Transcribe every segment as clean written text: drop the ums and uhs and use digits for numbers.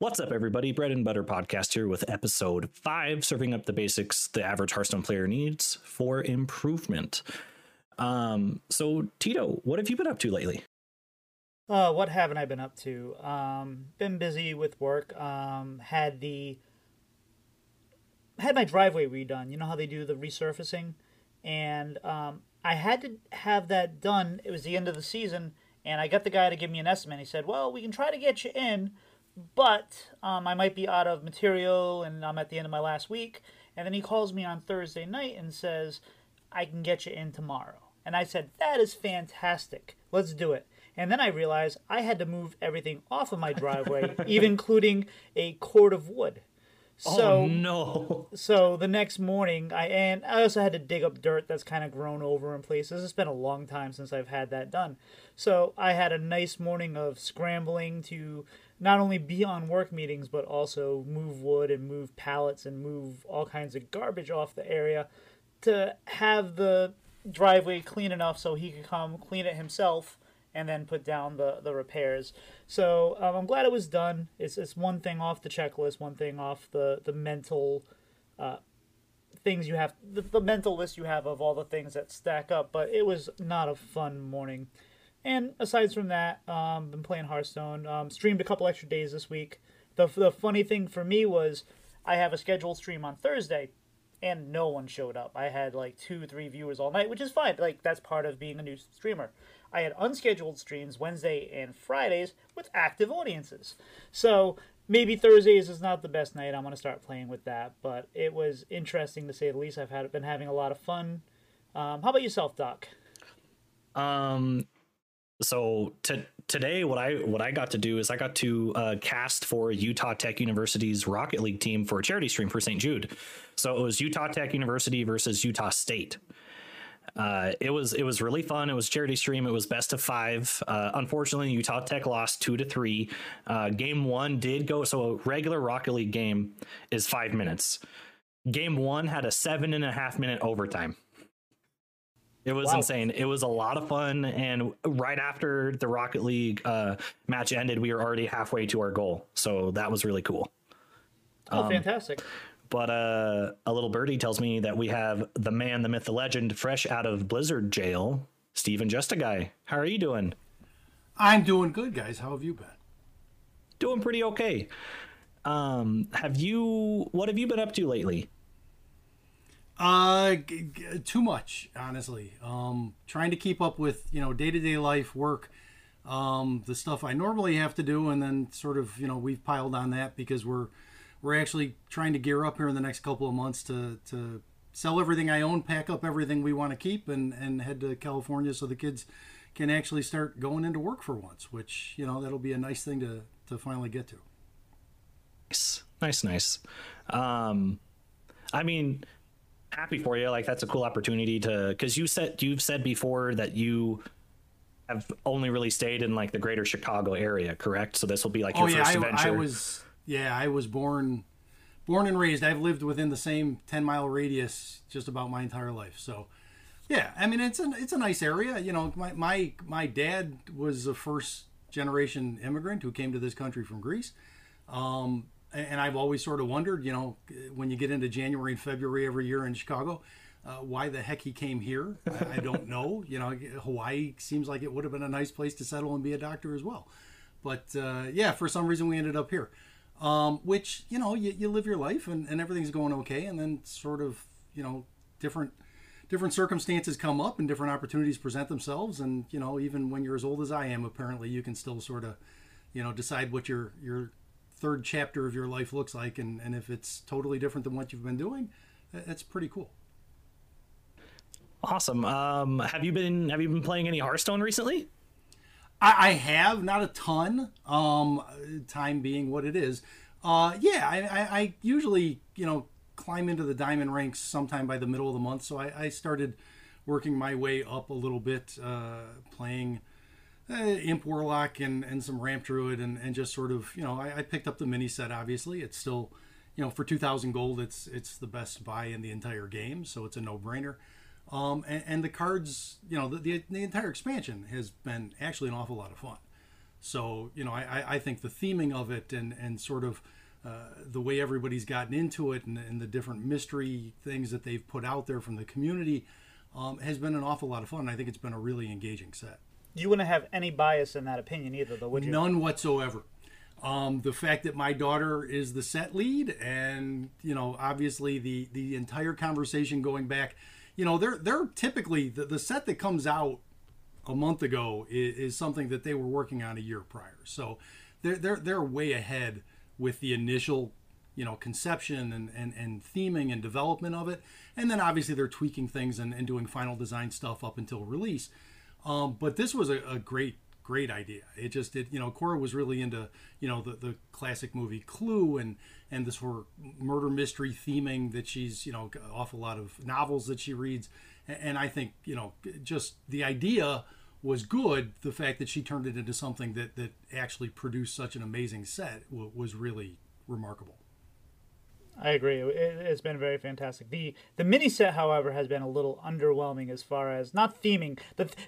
What's up, everybody? Bread and Butter Podcast here with episode 5, serving up the basics the average Hearthstone player needs for improvement. So Tito, what have you been up to lately? What haven't I been up to? Been busy with work. Had my driveway redone. You know how they do the resurfacing? And I had to have that done. It was the end of the season, and I got the guy to give me an estimate. He said, well, we can try to get you in, but I might be out of material, and I'm at the end of my last week. And then he calls me on Thursday night and says, I can get you in tomorrow. And I said, that is fantastic. Let's do it. And then I realized I had to move everything off of my driveway, even including a cord of wood. So, oh, no. So the next morning, I also had to dig up dirt that's kind of grown over in places. It's been a long time since I've had that done. So I had a nice morning of scrambling to not only be on work meetings, but also move wood and move pallets and move all kinds of garbage off the area to have the driveway clean enough so he could come clean it himself and then put down the repairs. So I'm glad it was done. It's one thing off the checklist, one thing off the mental things you have, the mental list you have of all the things that stack up, but it was not a fun morning. And aside from that, been playing Hearthstone, streamed a couple extra days this week. The funny thing for me was I have a scheduled stream on Thursday, and no one showed up. I had like 2-3 viewers all night, which is fine. Like, that's part of being a new streamer. I had unscheduled streams Wednesday and Fridays with active audiences. So maybe Thursdays is not the best night. I'm going to start playing with that. But it was interesting, to say the least. I've been having a lot of fun. How about yourself, Doc? So today, what I got to do is I got to cast for Utah Tech University's Rocket League team for a charity stream for St. Jude. So it was Utah Tech University versus Utah State. It was really fun. It was charity stream. It was best of 5. Unfortunately, Utah Tech lost 2-3. Game 1 did go. So a regular Rocket League game is 5 minutes. Game 1 had a 7.5-minute overtime. It was insane. It was a lot of fun. And right after the Rocket League match ended, we were already halfway to our goal. So that was really cool. Oh, fantastic. But a little birdie tells me that we have the man, the myth, the legend, fresh out of Blizzard jail, Steven Justiguy. How are you doing? I'm doing good, guys. How have you been? Doing pretty okay. What have you been up to lately? Too much, honestly. Trying to keep up with, day-to-day life, work, the stuff I normally have to do, and then sort of, we've piled on that because we're actually trying to gear up here in the next couple of months to sell everything I own, pack up everything we want to keep, and head to California so the kids can actually start going into work for once, which, that'll be a nice thing to finally get to. Nice. I mean, happy for you. Like, that's a cool opportunity because you've said before that you have only really stayed in like the greater Chicago area, correct? So this will be like your first adventure. I was born and raised. I've lived within the same 10-mile radius just about my entire life. So yeah, I mean, it's a nice area. My dad was a first generation immigrant who came to this country from Greece. And I've always sort of wondered, when you get into January and February every year in Chicago, why the heck he came here. I don't know. Hawaii seems like it would have been a nice place to settle and be a doctor as well. But for some reason we ended up here, which, you live your life and everything's going okay. And then sort of, different circumstances come up and different opportunities present themselves. And, even when you're as old as I am, apparently you can still sort of, decide what your third chapter of your life looks like, and if it's totally different than what you've been doing, that's pretty cool. Awesome. Have you been playing any Hearthstone recently? I have, not a ton. Time being what it is. I usually climb into the diamond ranks sometime by the middle of the month, so I started working my way up a little bit, playing Imp Warlock and some Ramp Druid and just sort of, I picked up the mini set, obviously. It's still, for 2,000 gold, it's the best buy in the entire game, so it's a no-brainer. And the cards, the entire expansion has been actually an awful lot of fun. So, you know, I think the theming of it and sort of the way everybody's gotten into it and the different mystery things that they've put out there from the community has been an awful lot of fun. I think it's been a really engaging set. You wouldn't have any bias in that opinion either, though, would you? None whatsoever. The fact that my daughter is the set lead and, you know, obviously the entire conversation going back, you know, they're typically the set that comes out a month ago is something that they were working on a year prior. So they're way ahead with the initial, you know, conception and theming and development of it. And then obviously they're tweaking things and doing final design stuff up until release. But this was a great idea. You know, Cora was really into, you know, the classic movie Clue and this sort of murder mystery theming that she's, you know, got an awful lot of novels that she reads. And I think, you know, just the idea was good. The fact that she turned it into something that actually produced such an amazing set was really remarkable. I agree. It's been very fantastic. The mini set, however, has been a little underwhelming as far as not theming.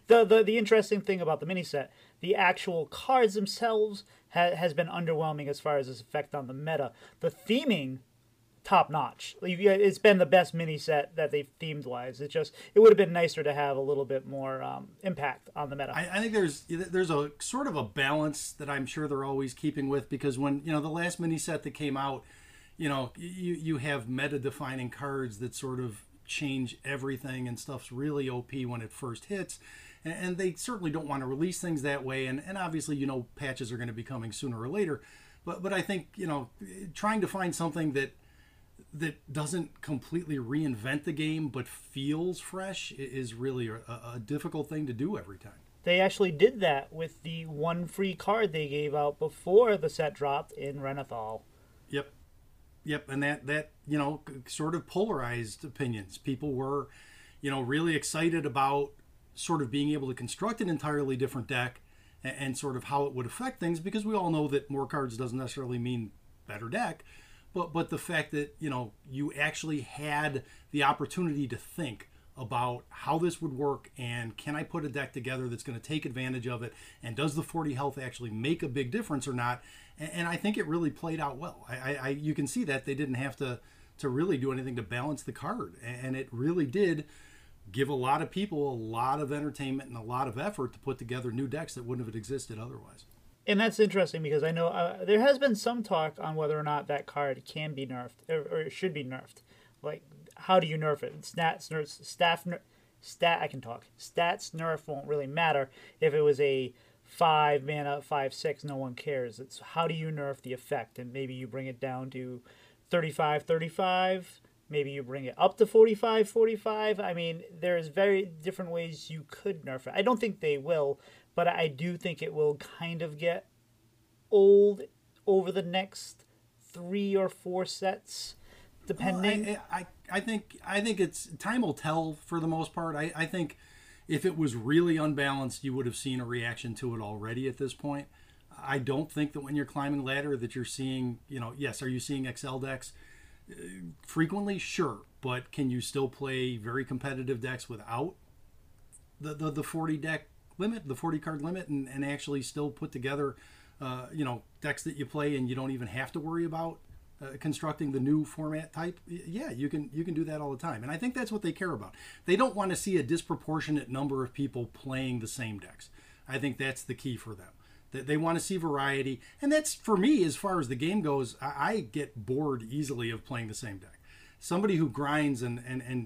The interesting thing about the mini set, the actual cards themselves has been underwhelming as far as its effect on the meta. The theming, top notch. It's been the best mini set that they've themed wise. It would have been nicer to have a little bit more impact on the meta. I think there's a sort of a balance that I'm sure they're always keeping with, because when, you know, the last mini set that came out, you know, you have meta-defining cards that sort of change everything, and stuff's really OP when it first hits. And they certainly don't want to release things that way. And obviously, you know, patches are going to be coming sooner or later. But I think, you know, trying to find something that doesn't completely reinvent the game but feels fresh is really a difficult thing to do every time. They actually did that with the one free card they gave out before the set dropped in Renathal. Yep, and that you know, sort of polarized opinions. People were, you know, really excited about sort of being able to construct an entirely different deck and sort of how it would affect things, because we all know that more cards doesn't necessarily mean better deck, but the fact that, you know, you actually had the opportunity to think about how this would work and can I put a deck together that's going to take advantage of it, and does the 40 health actually make a big difference or not? And I think it really played out well. I you can see that they didn't have to really do anything to balance the card, and it really did give a lot of people a lot of entertainment and a lot of effort to put together new decks that wouldn't have existed otherwise. And that's interesting, because I know there has been some talk on whether or not that card can be nerfed or it should be nerfed. Like, how do you nerf it? Stats nerf won't really matter. If it was a 5 mana, 5/6, no one cares. It's how do you nerf the effect, and maybe you bring it down to 35, maybe you bring it up to 45. I mean, there's very different ways you could nerf it. I don't think they will, but I do think it will kind of get old over the next 3 or 4 sets, depending. Well, I think it's time will tell for the most part. I think if it was really unbalanced, you would have seen a reaction to it already at this point. I don't think that when you're climbing ladder that you're seeing, you know, yes, are you seeing XL decks frequently? Sure. But can you still play very competitive decks without the 40 deck limit, the 40 card limit, and actually still put together, you know, decks that you play and you don't even have to worry about constructing the new format type? Yeah, you can do that all the time, and I think that's what they care about. They don't want to see a disproportionate number of people playing the same decks. I think that's the key for them. They want to see variety, and that's, for me, as far as the game goes, I get bored easily of playing the same deck. Somebody who grinds and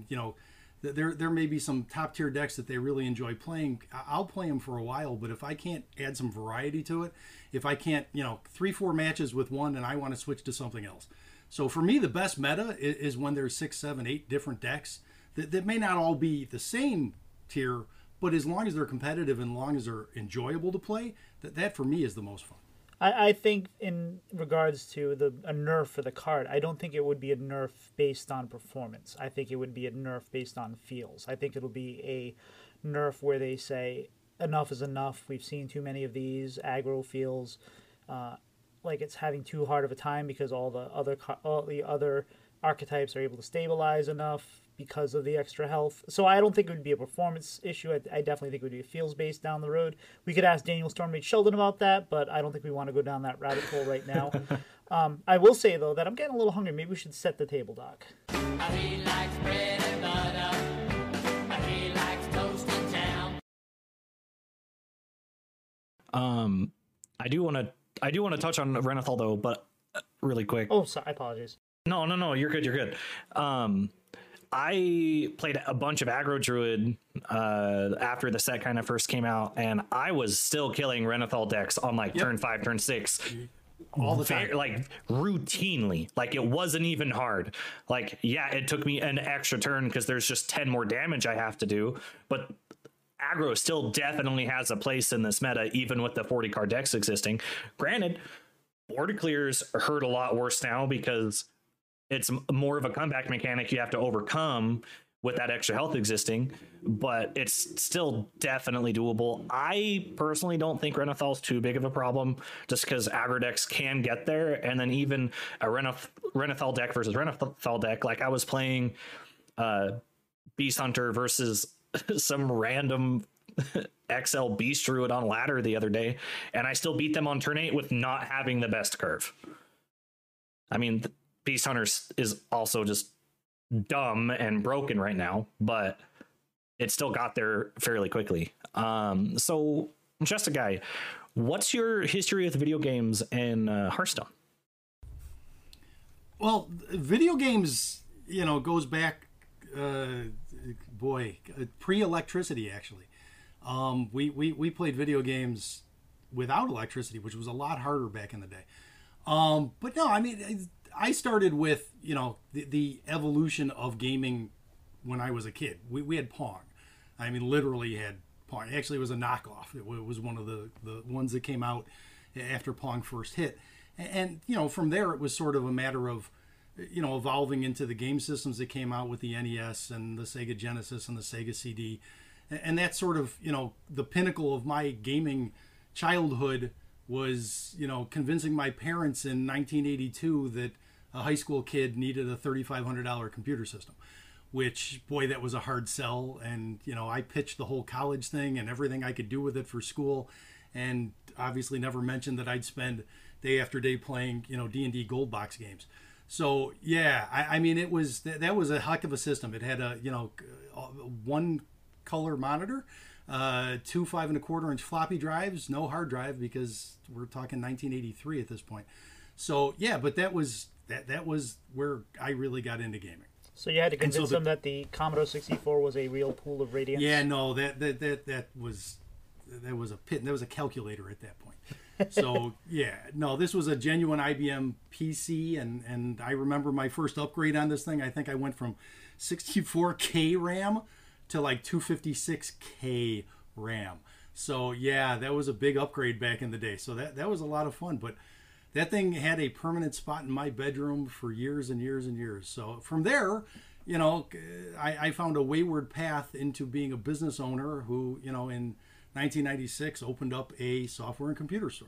you know, there may be some top tier decks that they really enjoy playing. I'll play them for a while, but if I can't add some variety to it, if I can't, you know, 3-4 matches with one and I want to switch to something else. So for me, the best meta is when there's 6, 7, 8 different decks that may not all be the same tier, but as long as they're competitive and long as they're enjoyable to play, that for me is the most fun. I think in regards to a nerf for the card, I don't think it would be a nerf based on performance. I think it would be a nerf based on feels. I think it'll be a nerf where they say, enough is enough. We've seen too many of these. Aggro feels like it's having too hard of a time because all the other archetypes are able to stabilize enough. because of the extra health. So I don't think it would be a performance issue. I definitely think it would be a feels based down the road. We could ask Daniel Stormrage Sheldon about that, but I don't think we want to go down that rabbit hole right now. I will say, though, that I'm getting a little hungry. Maybe we should set the table, Doc. He likes bread and butter. He likes toast and jam. I do want to touch on Renathal, though, but really quick. Oh, sorry, I apologize. No, you're good, I played a bunch of aggro druid after the set kind of first came out, and I was still killing Renathal decks on like turn 5, turn 6 all the time, like routinely. Like it wasn't even hard. Like, yeah, it took me an extra turn because there's just 10 more damage I have to do, but aggro still definitely has a place in this meta, even with the 40 card decks existing. Granted, border clears hurt a lot worse now because it's more of a comeback mechanic you have to overcome with that extra health existing, but it's still definitely doable. I personally don't think Renathal's too big of a problem just because aggro decks can get there. And then even a Renathal deck versus Renathal deck, like I was playing Beast Hunter versus some random XL Beast Druid on ladder the other day, and I still beat them on turn 8 with not having the best curve. I mean, Beast Hunter is also just dumb and broken right now, but it still got there fairly quickly. So, JustaGuy, what's your history with video games and Hearthstone? Well, video games, goes back, pre-electricity, actually. We played video games without electricity, which was a lot harder back in the day. But no, I mean, I started with, the evolution of gaming when I was a kid. We had Pong. I mean, literally had Pong. Actually, it was a knockoff. It was one of the ones that came out after Pong first hit. And, from there, it was sort of a matter of, evolving into the game systems that came out with the NES and the Sega Genesis and the Sega CD. And that's sort of, the pinnacle of my gaming childhood was, convincing my parents in 1982 that a high school kid needed a $3,500 computer system, which, boy, that was a hard sell. And, I pitched the whole college thing and everything I could do with it for school, and obviously never mentioned that I'd spend day after day playing, D&D Gold Box games. So, yeah, I mean, it was, that was a heck of a system. It had a, one color monitor, 2 5.25-inch floppy drives, no hard drive, because we're talking 1983 at this point. So, yeah, but that was where I really got into gaming. So you had to convince them that the Commodore 64 was a real pool of radiance. Yeah, no, that was a pit. That was a calculator at that point. So yeah, no, this was a genuine IBM PC, and I remember my first upgrade on this thing. I think I went from 64K RAM to like 256K RAM. So yeah, that was a big upgrade back in the day. So that was a lot of fun, but that thing had a permanent spot in my bedroom for years and years and years. So from there, I found a wayward path into being a business owner who, in 1996 opened up a software and computer store.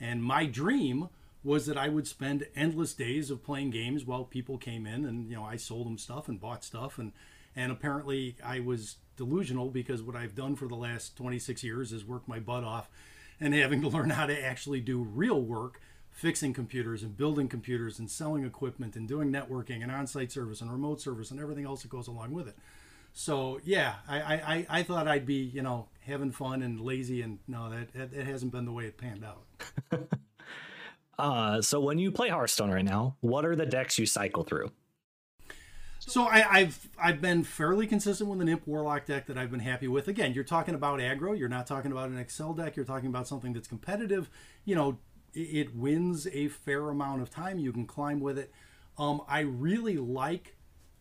And my dream was that I would spend endless days of playing games while people came in and, I sold them stuff and bought stuff. And apparently I was delusional, because what I've done for the last 26 years is work my butt off and having to learn how to actually do real work, fixing computers and building computers and selling equipment and doing networking and on-site service and remote service and everything else that goes along with it. So yeah, I thought I'd be, having fun and lazy, and no, that hasn't been the way it panned out. So when you play Hearthstone right now, what are the decks you cycle through? So I've been fairly consistent with an Imp Warlock deck that I've been happy with. Again, you're talking about aggro. You're not talking about an Excel deck. You're talking about something that's competitive, it wins a fair amount of time. You can climb with it. I really like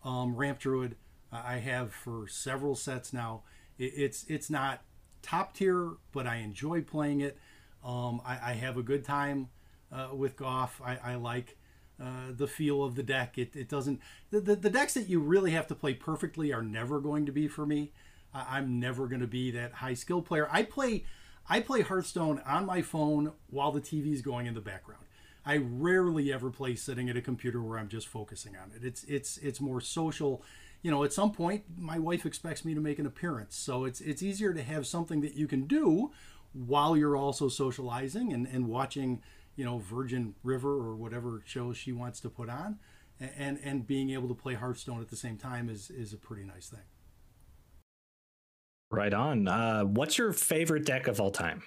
Ramp Druid. I have for several sets now. It's not top tier, but I enjoy playing it. I have a good time with Goff. I like the feel of the deck. It doesn't. The decks that you really have to play perfectly are never going to be for me. I'm never going to be that high skill player. I play Hearthstone on my phone while the TV's going in the background. I rarely ever play sitting at a computer where I'm just focusing on it. It's more social. You know, at some point, my wife expects me to make an appearance. So it's easier to have something that you can do while you're also socializing and watching, you know, Virgin River or whatever shows she wants to put on. And being able to play Hearthstone at the same time is a pretty nice thing. Right on. What's your favorite deck of all time?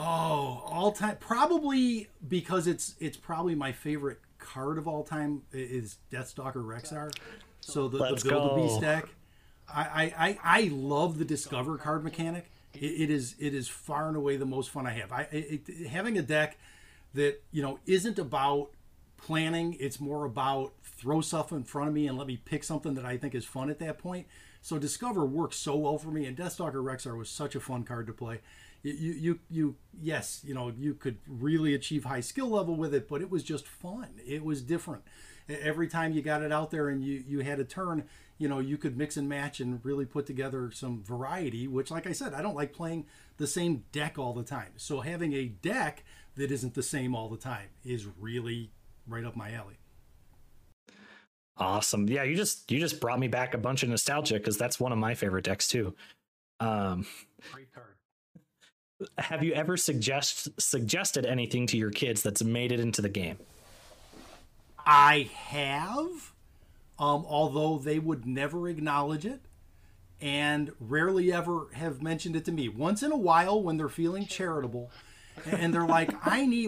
Oh, all time, probably because it's probably my favorite card of all time is Deathstalker Rexxar. So the Build-A-Beast deck. I love the Discover card mechanic. It is far and away the most fun I have. Having a deck that, you know, isn't about planning, it's more about throw stuff in front of me and let me pick something that I think is fun at that point. So Discover works so well for me, and Deathstalker Rexxar was such a fun card to play. You could really achieve high skill level with it, but it was just fun. It was different every time you got it out there, and you had a turn. You know, you could mix and match and really put together some variety, which, like I said, I don't like playing the same deck all the time. So having a deck that isn't the same all the time is really right up my alley. Awesome. Yeah, you just brought me back a bunch of nostalgia, because that's one of my favorite decks too. Great card. Have you ever suggested anything to your kids that's made it into the game? I have, although they would never acknowledge it and rarely ever have mentioned it to me. Once in a while, when they're feeling charitable, and they're like,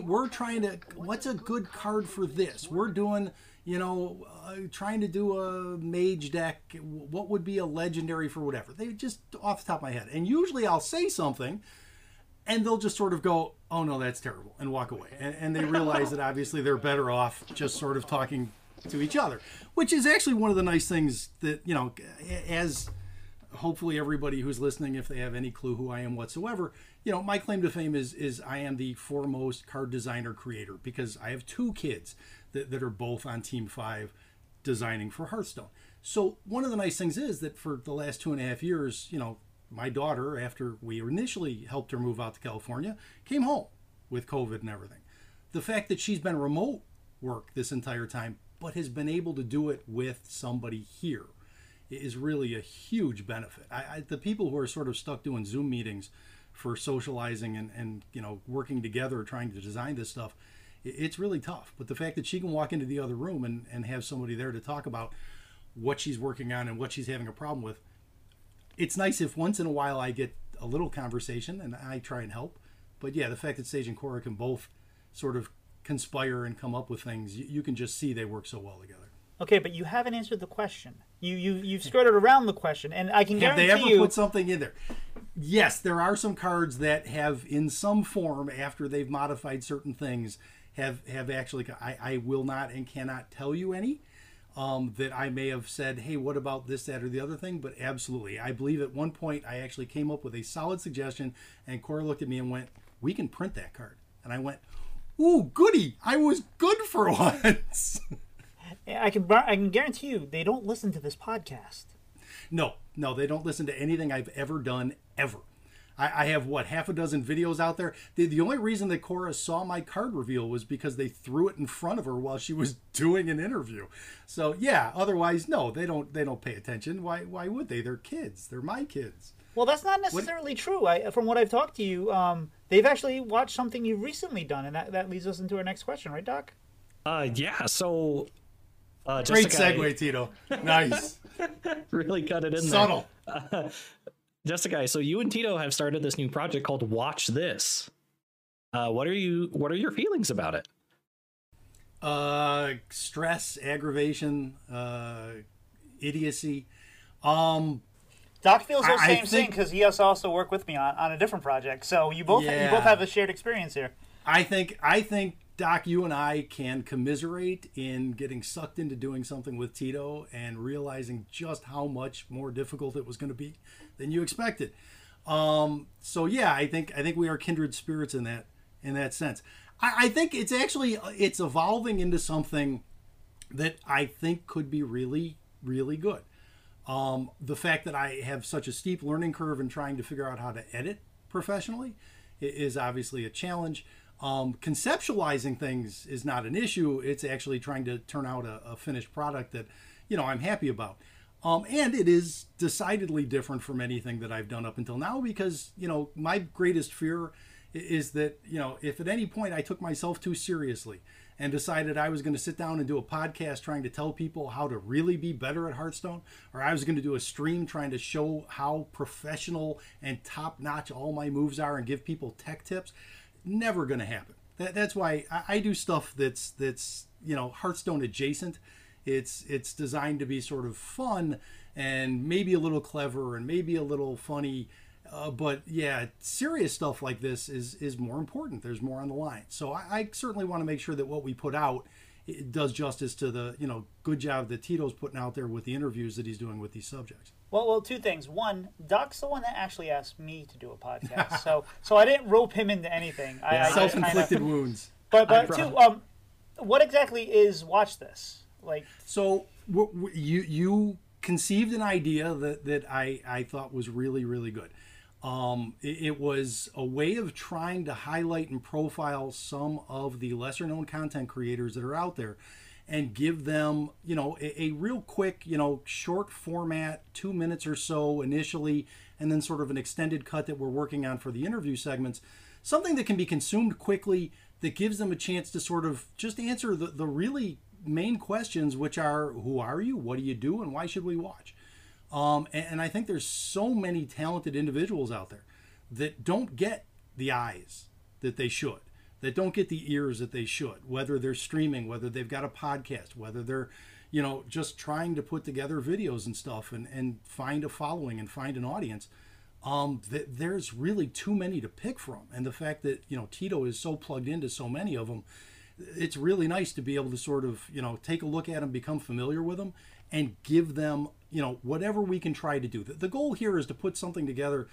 we're trying to, what's a good card for this? We're doing, you know, trying to do a mage deck. What would be a legendary for whatever? They just, off the top of my head. And usually I'll say something and they'll just sort of go, oh no, that's terrible, and walk away. And they realize that obviously they're better off just sort of talking to each other, which is actually one of the nice things that, you know, as hopefully everybody who's listening, if they have any clue who I am whatsoever, you know, my claim to fame is I am the foremost card designer creator, because I have two kids that are both on Team 5 designing for Hearthstone. So one of the nice things is that for the last 2.5 years, you know, my daughter, after we initially helped her move out to California, came home with COVID and everything. The fact that she's been remote work this entire time, but has been able to do it with somebody here, is really a huge benefit. The people who are sort of stuck doing Zoom meetings for socializing and you know, working together, trying to design this stuff, it's really tough. But the fact that she can walk into the other room and have somebody there to talk about what she's working on and what she's having a problem with, it's nice if once in a while I get a little conversation and I try and help. But yeah, the fact that Sage and Cora can both sort of conspire and come up with things, you can just see they work so well together. Okay, but you haven't answered the question. You've skirted around the question, and I can guarantee you... Have they ever put something in there? Yes, there are some cards that have, in some form, after they've modified certain things, have actually... I will not and cannot tell you any that I may have said, hey, what about this, that, or the other thing? But absolutely. I believe at one point I actually came up with a solid suggestion, and Cora looked at me and went, we can print that card. And I went, ooh, goody! I was good for once! I can guarantee you they don't listen to this podcast. No, they don't listen to anything I've ever done, ever. I have, what, half a dozen videos out there? The only reason that Cora saw my card reveal was because they threw it in front of her while she was doing an interview. So, yeah, otherwise, no, they don't pay attention. Why would they? They're kids. They're my kids. Well, that's not necessarily true. From what I've talked to you, they've actually watched something you've recently done, and that leads us into our next question, right, Doc? Yeah, so... Great segue, Tito. Nice. Really cut it in subtle. There. Subtle. Jessica, so you and Tito have started this new project called Watch This. What are your feelings about it? Stress, aggravation, idiocy. Doc feels the same thing because he has also worked with me on a different project. So you both have a shared experience here. I think. Doc, you and I can commiserate in getting sucked into doing something with Tito and realizing just how much more difficult it was going to be than you expected. So yeah, I think we are kindred spirits in that sense. I think it's actually, it's evolving into something that I think could be really, really good. The fact that I have such a steep learning curve in trying to figure out how to edit professionally is obviously a challenge. Conceptualizing things is not an issue. It's actually trying to turn out a finished product that, you know, I'm happy about. And it is decidedly different from anything that I've done up until now because, you know, my greatest fear is that, you know, if at any point I took myself too seriously and decided I was going to sit down and do a podcast trying to tell people how to really be better at Hearthstone, or I was going to do a stream trying to show how professional and top-notch all my moves are and give people tech tips, never going to happen. That's why I do stuff that's, you know, Hearthstone adjacent. It's designed to be sort of fun and maybe a little clever and maybe a little funny, but yeah, serious stuff like this is more important. There's more on the line. So I certainly want to make sure that what we put out, it does justice to the, you know, good job that Tito's putting out there with the interviews that he's doing with these subjects. Well, two things. One, Doc's the one that actually asked me to do a podcast, so I didn't rope him into anything. I self-inflicted kind of wounds. But two, what exactly is Watch This? Like, so you conceived an idea that I thought was really, really good. It was a way of trying to highlight and profile some of the lesser known content creators that are out there and give them, you know, a real quick, you know, short format, 2 minutes or so initially, and then sort of an extended cut that we're working on for the interview segments, something that can be consumed quickly, that gives them a chance to sort of just answer the really main questions, which are, who are you, what do you do, and why should we watch? And I think there's so many talented individuals out there that don't get the eyes that they should, that don't get the ears that they should, whether they're streaming, whether they've got a podcast, whether they're, you know, just trying to put together videos and stuff and find a following and find an audience. There's really too many to pick from. And the fact that, you know, Tito is so plugged into so many of them, it's really nice to be able to sort of, you know, take a look at them, become familiar with them, and give them, you know, whatever we can try to do. The goal here is to put something together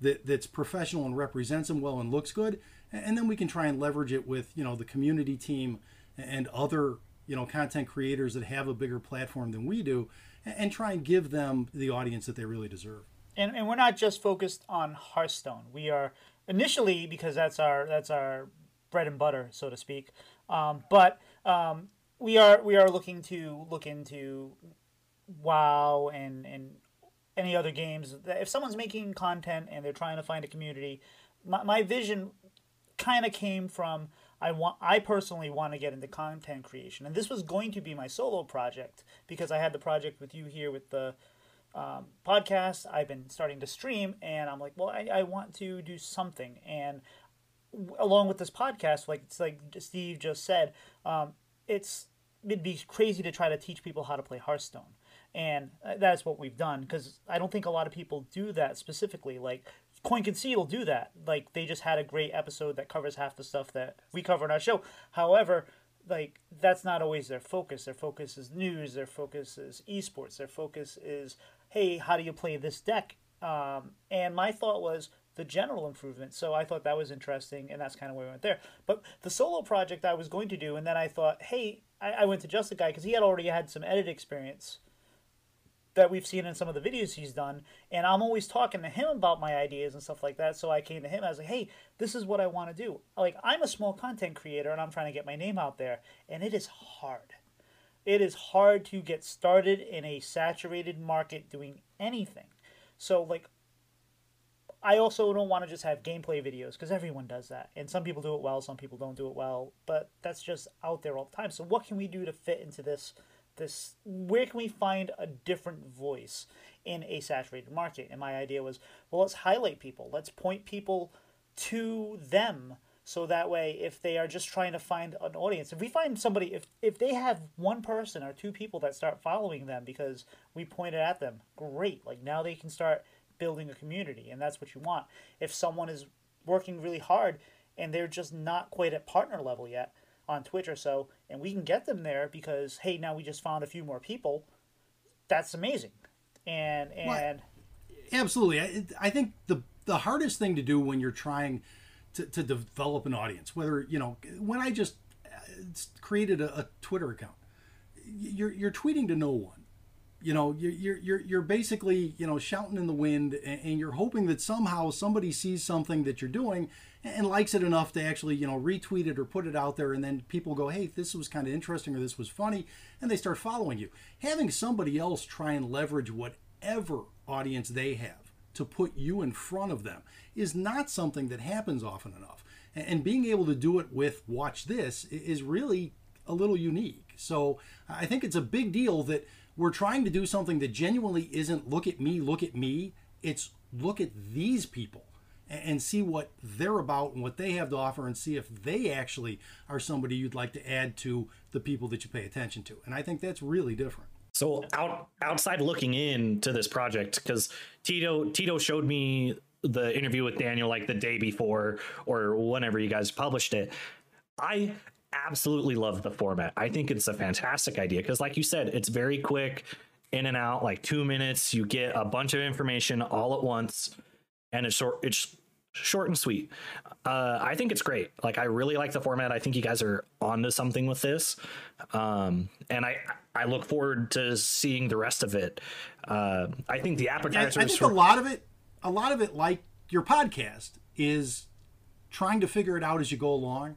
that's professional and represents them well and looks good. And then we can try and leverage it with, you know, the community team and other, you know, content creators that have a bigger platform than we do, and try and give them the audience that they really deserve. And we're not just focused on Hearthstone. We are initially, because that's our bread and butter, so to speak. But we are looking to look into WoW and any other games. If someone's making content and they're trying to find a community, my vision kind of came from, I personally want to get into content creation, and this was going to be my solo project because I had the project with you here with the podcast. I've been starting to stream, and I'm like, well, I want to do something, and along with this podcast, like it's like Steve just said, it'd be crazy to try to teach people how to play Hearthstone, and that's what we've done, because I don't think a lot of people do that specifically. Like Coin Concede will do that. Like they just had a great episode that covers half the stuff that we cover in our show. However, like that's not always their focus. Their focus is news. Their focus is esports. Their focus is, hey, how do you play this deck? And my thought was the general improvement. So I thought that was interesting, and that's kind of where we went there. But the solo project I was going to do, and then I thought, hey, I went to Justin Guy because he had already had some edit experience that we've seen in some of the videos he's done, and I'm always talking to him about my ideas and stuff like that. So I came to him, I was like, hey, this is what I want to do. Like, I'm a small content creator and I'm trying to get my name out there, and it is hard. It is hard to get started in a saturated market doing anything. So like, I also don't want to just have gameplay videos, because everyone does that, and some people do it well, some people don't do it well, but that's just out there all the time. So what can we do to fit into this? Where can we find a different voice in a saturated market? And my idea was, well, let's highlight people, let's point people to them, so that way if they are just trying to find an audience, if we find somebody, if they have one person or two people that start following them because we pointed at them, great, like now they can start building a community, and that's what you want. If someone is working really hard and they're just not quite at partner level yet on Twitch or so, and we can get them there because, hey, now we just found a few more people, that's amazing. And well, absolutely. I think the hardest thing to do when you're trying to develop an audience, whether, you know, when I just created a Twitter account, you're tweeting to no one. you know, you're basically, you know, shouting in the wind, and you're hoping that somehow somebody sees something that you're doing and likes it enough to actually, you know, retweet it or put it out there, and then people go, hey, this was kind of interesting, or this was funny, and they start following you. Having somebody else try and leverage whatever audience they have to put you in front of them is not something that happens often enough. And being able to do it with Watch This is really a little unique. So I think it's a big deal that we're trying to do something that genuinely isn't look at me, look at me. It's look at these people and see what they're about and what they have to offer, and see if they actually are somebody you'd like to add to the people that you pay attention to. And I think that's really different. So outside looking in to this project, because Tito showed me the interview with Daniel like the day before or whenever you guys published it. I absolutely love the format. I think it's a fantastic idea because, like you said, it's very quick, in and out, like 2 minutes. You get a bunch of information all at once, and it's short and sweet. I think it's great. Like, I really like the format. I think you guys are onto something with this, and I look forward to seeing the rest of it. I think the appetizer. I think a lot of it, like your podcast, is trying to figure it out as you go along,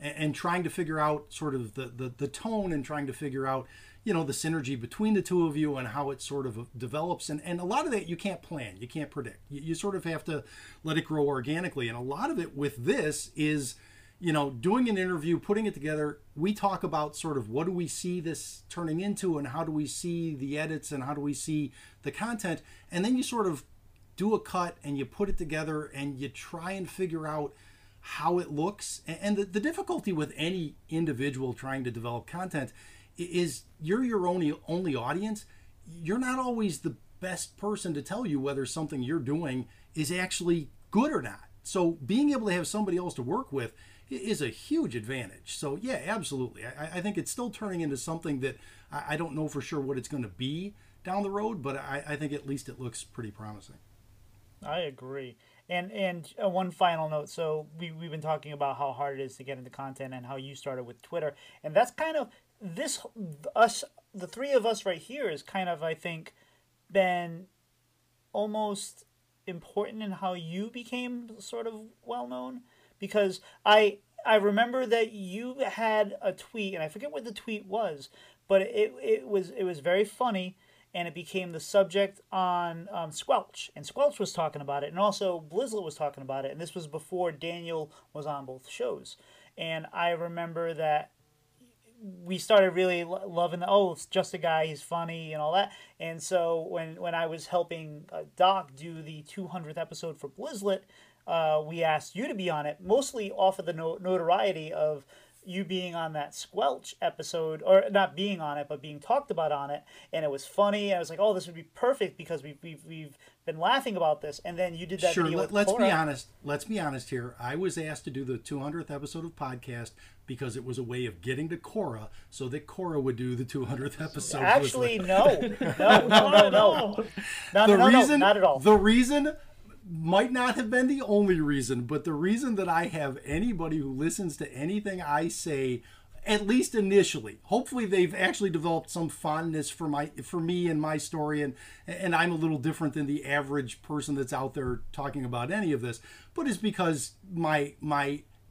and trying to figure out sort of the tone, and trying to figure out, you know, the synergy between the two of you and how it sort of develops. And a lot of that you can't plan, you can't predict. You sort of have to let it grow organically. And a lot of it with this is, you know, doing an interview, putting it together. We talk about sort of what do we see this turning into, and how do we see the edits, and how do we see the content. And then you sort of do a cut and you put it together and you try and figure out how it looks. And the difficulty with any individual trying to develop content is you're your only audience. You're not always the best person to tell you whether something you're doing is actually good or not. So being able to have somebody else to work with is a huge advantage. So yeah, absolutely. I think it's still turning into something that I don't know for sure what it's going to be down the road, but I think at least it looks pretty promising. I agree. And one final note. So we've been talking about how hard it is to get into content and how you started with Twitter. And that's kind of this, us, the three of us right here is kind of, I think, been almost important in how you became sort of well-known. Because I remember that you had a tweet, and I forget what the tweet was, but it was very funny. And it became the subject on Squelch. And Squelch was talking about it. And also Blizzlet was talking about it. And this was before Daniel was on both shows. And I remember that we started really loving the, oh, it's just a guy, he's funny and all that. And so when I was helping Doc do the 200th episode for Blizzlet, we asked you to be on it, mostly off of the notoriety of you being on that Squelch episode, or not being on it, but being talked about on it. And it was funny. I was like, oh, this would be perfect because we've been laughing about this. And then you did that. Sure. Video with let's Cora. Be honest. Let's be honest here. I was asked to do the 200th episode of podcast because it was a way of getting to Cora so that Cora would do the 200th episode. Actually, no, not at all. The reason might not have been the only reason, but the reason that I have anybody who listens to anything I say, at least initially, hopefully they've actually developed some fondness for me and my story, and I'm a little different than the average person that's out there talking about any of this, but it's because my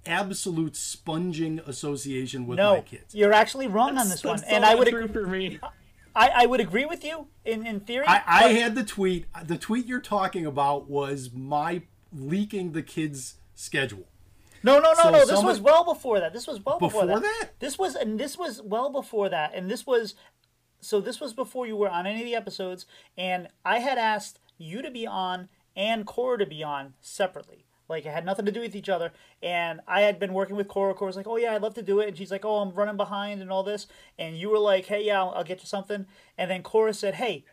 absolute sponging association with my kids. You're actually wrong on this one, and I would agree for me. I would agree with you in theory. I had the tweet. The tweet you're talking about was my leaking the kids' schedule. No. This was well before that. This was before you were on any of the episodes. And I had asked you to be on and Cora to be on separately. Like, it had nothing to do with each other. And I had been working with Cora. Cora's like, oh, yeah, I'd love to do it. And she's like, oh, I'm running behind and all this. And you were like, hey, yeah, I'll get you something. And then Cora said, hey,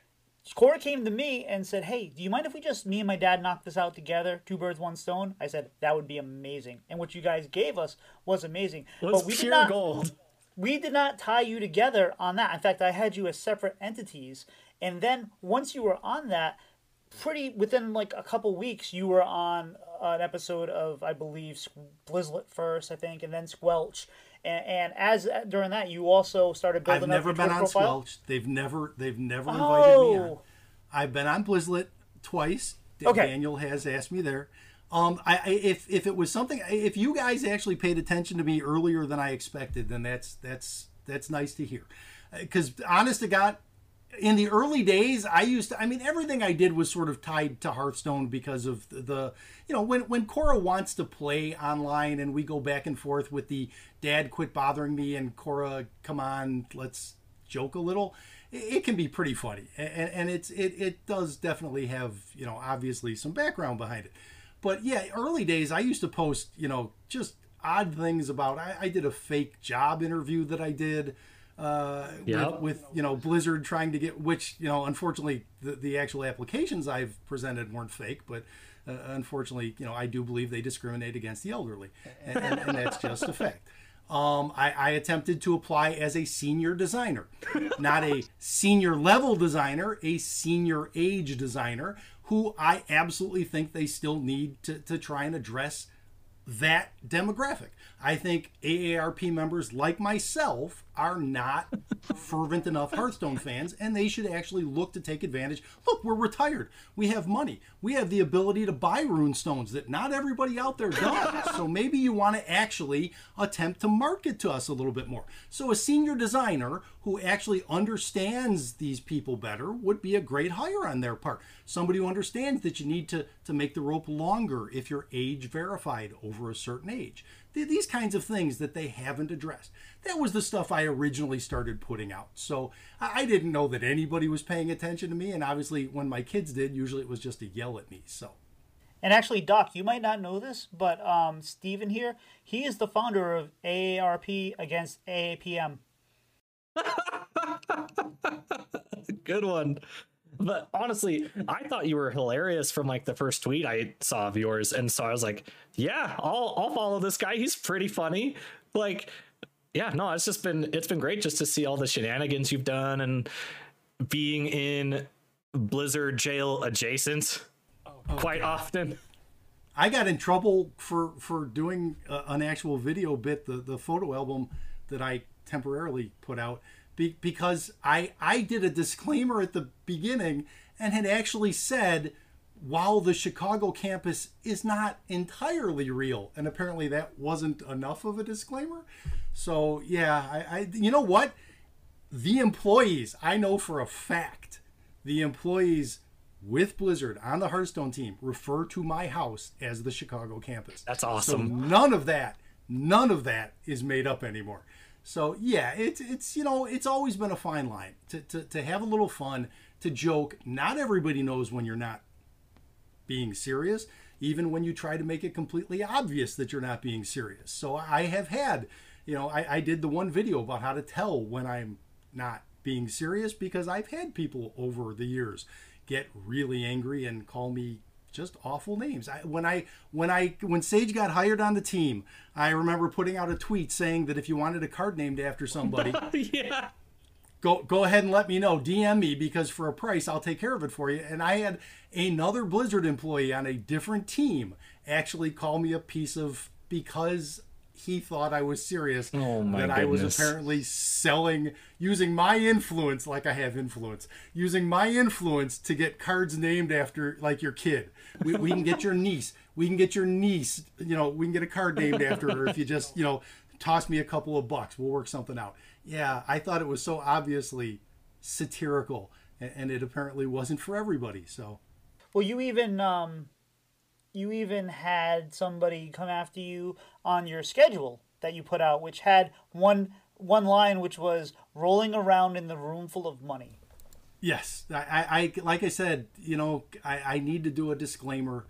Cora came to me and said, hey, do you mind if we just, me and my dad, knock this out together? 2 birds, 1 stone. I said, that would be amazing. And what you guys gave us was amazing. It was pure gold. We did not tie you together on that. In fact, I had you as separate entities. And then once you were on that, within like a couple weeks, you were on an episode of, I believe, Blizzlet first, I think, and then Squelch, And as during that, you also started building up your Twitch profile? I've never been on Squelch. They've never invited me on. I've been on Blizzlet twice. Okay. Daniel has asked me there. If it was something, if you guys actually paid attention to me earlier than I expected, then that's nice to hear. Because honest to God, in the early days, everything I did was sort of tied to Hearthstone because of when Cora wants to play online and we go back and forth with the dad quit bothering me and Cora, come on, let's joke a little. It can be pretty funny. And it does definitely have, obviously some background behind it. But yeah, early days, I used to post, just odd things about, I did a fake job interview that I did. With Blizzard trying to get, which unfortunately the actual applications I've presented weren't fake, but unfortunately I do believe they discriminate against the elderly, and that's just a fact. I attempted to apply as a senior designer, not a senior level designer, a senior age designer, who I absolutely think they still need to try and address that demographic. I think AARP members like myself are not fervent enough Hearthstone fans, and they should actually look to take advantage. Look, we're retired. We have money. We have the ability to buy runestones that not everybody out there does. So maybe you want to actually attempt to market to us a little bit more. So a senior designer who actually understands these people better would be a great hire on their part. Somebody who understands that you need to make the rope longer if you're age verified over a certain age. These kinds of things that they haven't addressed. That was the stuff I originally started putting out. So I didn't know that anybody was paying attention to me. And obviously when my kids did, usually it was just to yell at me. So. And actually, Doc, you might not know this, but Steven here, he is the founder of AARP against AAPM. Good one. But honestly, I thought you were hilarious from like the first tweet I saw of yours. And so I was like, yeah, I'll follow this guy. He's pretty funny. Like, yeah, no, it's been great just to see all the shenanigans you've done and being in Blizzard jail adjacent often. I got in trouble for doing an actual video bit, the photo album that I temporarily put out. Because I did a disclaimer at the beginning and had actually said, while the Chicago campus is not entirely real. And apparently that wasn't enough of a disclaimer. So, yeah, I you know what? The employees, I know for a fact, the employees with Blizzard on the Hearthstone team refer to my house as the Chicago campus. That's awesome. So none of that is made up anymore. So yeah, it's always been a fine line to have a little fun, to joke. Not everybody knows when you're not being serious, even when you try to make it completely obvious that you're not being serious. So I have had, I did the one video about how to tell when I'm not being serious, because I've had people over the years get really angry and call me just awful names. When Sage got hired on the team, I remember putting out a tweet saying that if you wanted a card named after somebody, yeah, go ahead and let me know, DM me, because for a price I'll take care of it for you. And I had another Blizzard employee on a different team actually call me a piece of, because he thought I was serious, I was apparently using my influence to get cards named after, like, your kid. We can get your niece. We can get a card named after her if you just, toss me a couple of bucks. We'll work something out. Yeah, I thought it was so obviously satirical, and it apparently wasn't for everybody. So, well, you even had somebody come after you on your schedule that you put out, which had one line, which was rolling around in the room full of money. Yes. I like I said, I need to do a disclaimer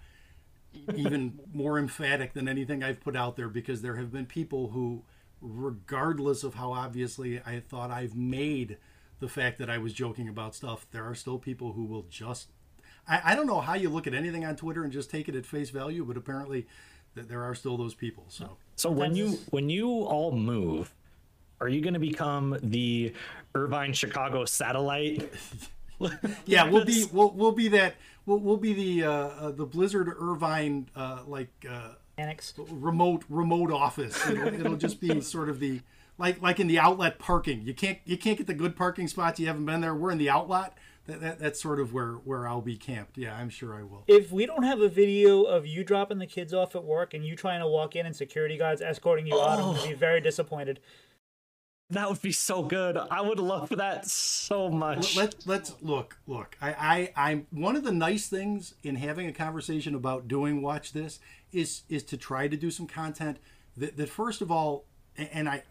even more emphatic than anything I've put out there, because there have been people who, regardless of how obviously I thought I've made the fact that I was joking about stuff, there are still people who will just, I don't know how you look at anything on Twitter and just take it at face value, but apparently there are still those people. So when you all move, are you going to become the Irvine Chicago satellite? Yeah, we'll be the Blizzard Irvine remote office. It'll just be sort of the like in the outlet parking. You can't get the good parking spots. You haven't been there. We're in the outlet. That's sort of where I'll be camped. Yeah, I'm sure I will. If we don't have a video of you dropping the kids off at work and you trying to walk in and security guards escorting you out, I'm going to be very disappointed. That would be so good. I would love that so much. Let's look. I'm one of the nice things in having a conversation about doing Watch This is to try to do some content that first of all, and I,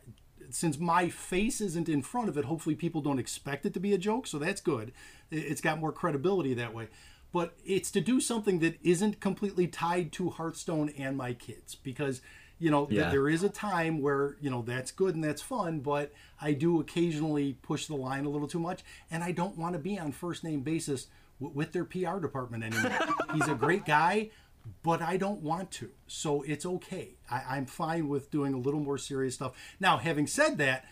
since my face isn't in front of it, hopefully people don't expect it to be a joke, so that's good. It's got more credibility that way. But it's to do something that isn't completely tied to Hearthstone and my kids, because there is a time where, that's good and that's fun, but I do occasionally push the line a little too much, and I don't want to be on first name basis with their PR department anymore. He's a great guy, but I don't want to. So it's okay. I'm fine with doing a little more serious stuff. Now, having said that,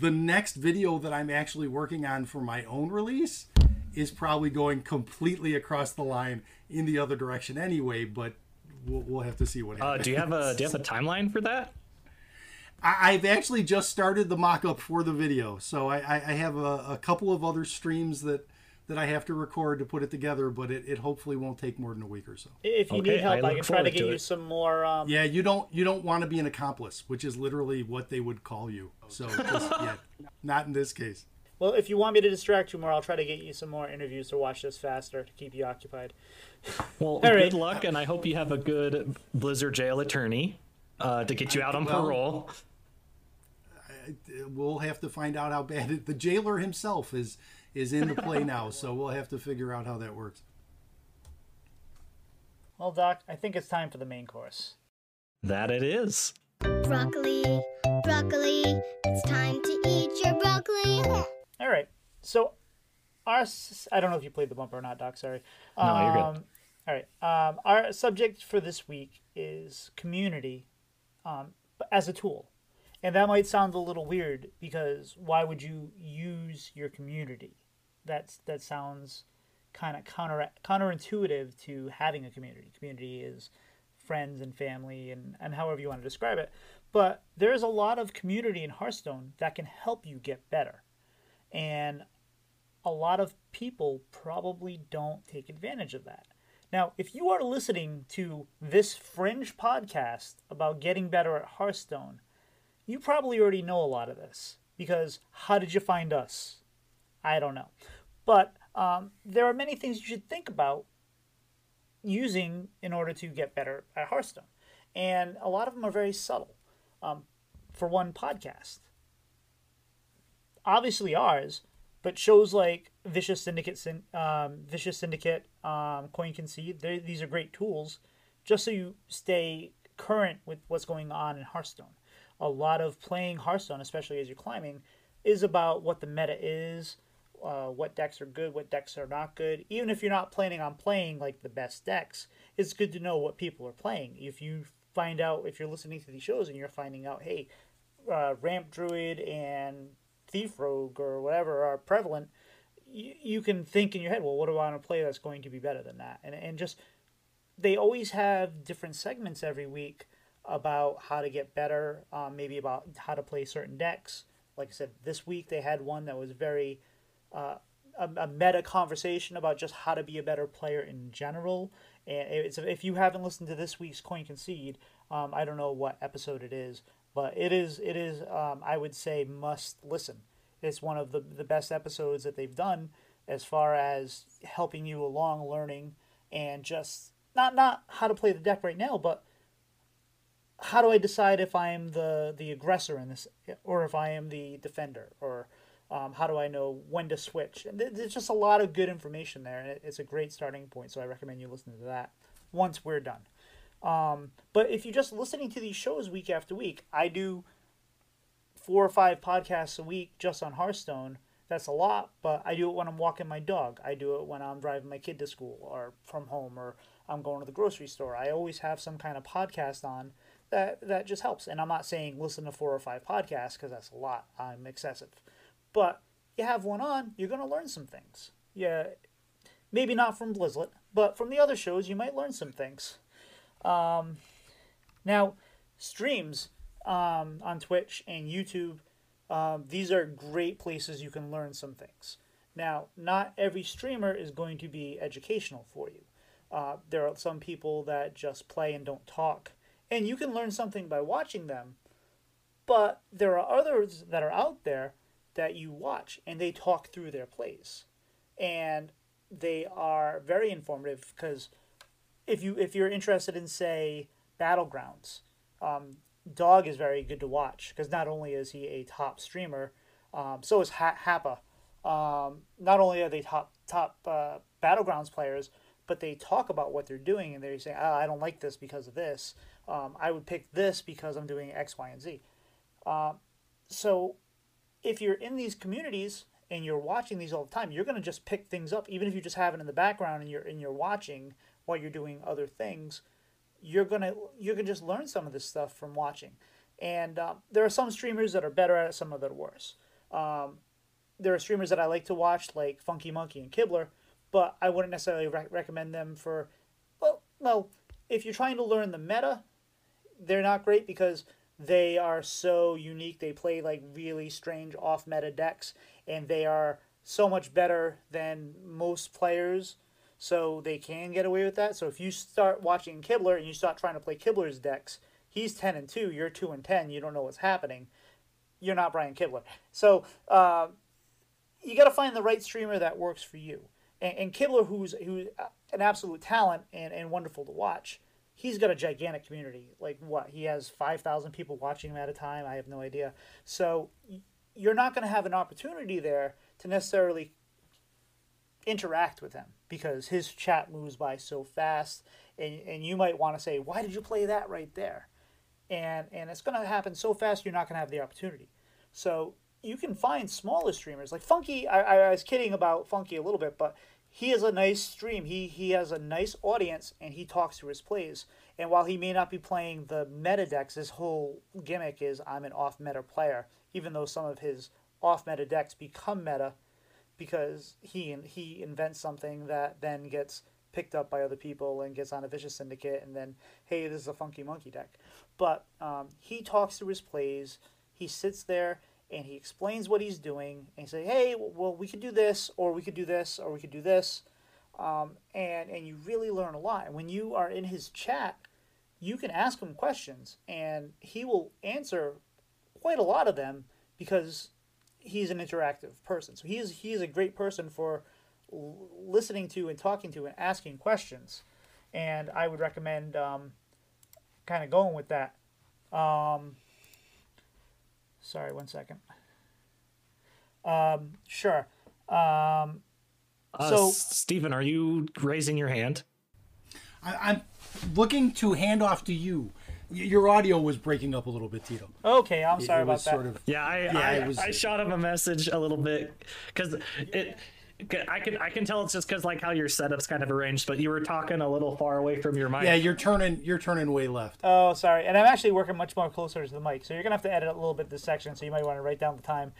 the next video that I'm actually working on for my own release is probably going completely across the line in the other direction anyway, but we'll have to see what happens. Do you have a timeline for that? I've actually just started the mock-up for the video, so I have a couple of other streams that I have to record to put it together, but it hopefully won't take more than a week or so. If you need help, I can try to get you some more. Yeah, you don't want to be an accomplice, which is literally what they would call you. So just, not in this case. Well, if you want me to distract you more, I'll try to get you some more interviews to watch this faster to keep you occupied. Well, good luck, and I hope you have a good Blizzard jail attorney to get you out on parole. We'll have to find out how bad the jailer himself is in the play now, so we'll have to figure out how that works. Well, Doc, I think it's time for the main course. That it is. Broccoli, it's time to eat your broccoli. All right, so I don't know if you played the bumper or not, Doc, sorry. No, you're good. All right, our subject for this week is community as a tool. And that might sound a little weird, because why would you use your community? That sounds kind of counterintuitive to having a community. Community is friends and family and however you want to describe it. But there's a lot of community in Hearthstone that can help you get better. And a lot of people probably don't take advantage of that. Now, if you are listening to this fringe podcast about getting better at Hearthstone, you probably already know a lot of this, because how did you find us? I don't know. But there are many things you should think about using in order to get better at Hearthstone. And a lot of them are very subtle. For one, podcast. Obviously ours, but shows like Vicious Syndicate, Coin Concede, these are great tools just so you stay current with what's going on in Hearthstone. A lot of playing Hearthstone, especially as you're climbing, is about what the meta is, what decks are good, what decks are not good. Even if you're not planning on playing like the best decks, it's good to know what people are playing. If you find out, if you're listening to these shows and you're finding out, hey, Ramp Druid and Thief Rogue or whatever are prevalent, you can think in your head, well, what do I want to play that's going to be better than that? And just, they always have different segments every week about how to get better, maybe about how to play certain decks. Like I said, this week they had one that was very a meta conversation about just how to be a better player in general. And if you haven't listened to this week's Coin Concede, I don't know what episode it is, but it is I would say must listen. It's one of the best episodes that they've done as far as helping you along learning, and just not how to play the deck right now, but how do I decide if I am the aggressor in this, or if I am the defender, or how do I know when to switch? And there's just a lot of good information there, and it's a great starting point, so I recommend you listen to that once we're done. But if you're just listening to these shows week after week, I do 4 or 5 podcasts a week just on Hearthstone. That's a lot, but I do it when I'm walking my dog. I do it when I'm driving my kid to school or from home, or I'm going to the grocery store. I always have some kind of podcast on. That just helps. And I'm not saying listen to 4 or 5 podcasts, because that's a lot. I'm excessive. But you have one on, you're going to learn some things. Yeah, maybe not from Blizzlet, but from the other shows, you might learn some things. Now, streams on Twitch and YouTube, these are great places you can learn some things. Now, not every streamer is going to be educational for you. There are some people that just play and don't talk, and you can learn something by watching them, but there are others that are out there that you watch, and they talk through their plays, and they are very informative, because if you're interested in, say, Battlegrounds, Dog is very good to watch, because not only is he a top streamer, so is Happa. Not only are they top Battlegrounds players, but they talk about what they're doing, and they're saying, oh, I don't like this because of this. I would pick this because I'm doing X, Y, and Z. So if you're in these communities and you're watching these all the time, you're going to just pick things up. Even if you just have it in the background and you're watching while you're doing other things, you're gonna just learn some of this stuff from watching. And there are some streamers that are better at it, some of that are worse. There are streamers that I like to watch, like Funky Monkey and Kibler, but I wouldn't necessarily recommend them for, well, if you're trying to learn the meta, they're not great because they are so unique. They play like really strange off-meta decks, and they are so much better than most players, so they can get away with that. So if you start watching Kibler and you start trying to play Kibler's decks, he's 10-2, you're 2-10, you don't know what's happening. You're not Brian Kibler. So you got to find the right streamer that works for you. And Kibler, who's an absolute talent and wonderful to watch, he's got a gigantic community. Like what? He has 5,000 people watching him at a time. I have no idea. So you're not going to have an opportunity there to necessarily interact with him because his chat moves by so fast. And you might want to say, why did you play that right there? And it's going to happen so fast you're not going to have the opportunity. So you can find smaller streamers like Funky. I was kidding about Funky a little bit, but he is a nice stream. He has a nice audience, and he talks through his plays. And while he may not be playing the meta decks, his whole gimmick is I'm an off-meta player, even though some of his off-meta decks become meta because he invents something that then gets picked up by other people and gets on a Vicious Syndicate, and then, hey, this is a Funky Monkey deck. But he talks through his plays. He sits there, and he explains what he's doing, and he says, hey, well, we could do this, or we could do this, or we could do this. And you really learn a lot. And when you are in his chat, you can ask him questions, and he will answer quite a lot of them because he's an interactive person. So he is a great person for listening to and talking to and asking questions. And I would recommend kind of going with that. Sorry, one second. Sure. So, Steven, are you raising your hand? I'm looking to hand off to you. Your audio was breaking up a little bit, Tito. Okay, I'm sorry about that. Sort of, yeah, I shot him a message a little bit because I can tell it's just because like how your setup's kind of arranged, but you were talking a little far away from your mic. Yeah, you're turning way left. Oh, sorry. And I'm actually working much more closer to the mic, so you're gonna have to edit a little bit this section. So you might want to write down the time.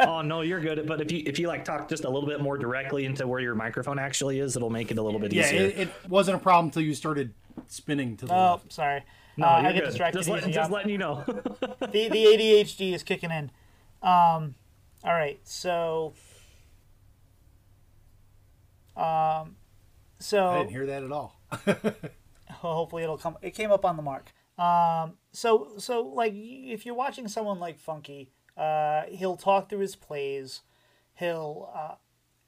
Oh no, you're good. But if you like talk just a little bit more directly into where your microphone actually is, it'll make it a little bit easier. Yeah, it wasn't a problem until you started spinning to the left. Oh, sorry. No, you're I get good. Distracted. Just letting you know. the ADHD is kicking in. All right, so. I didn't hear that at all. Hopefully it'll come. It came up on the mark. So like if you're watching someone like Funky, he'll talk through his plays. He'll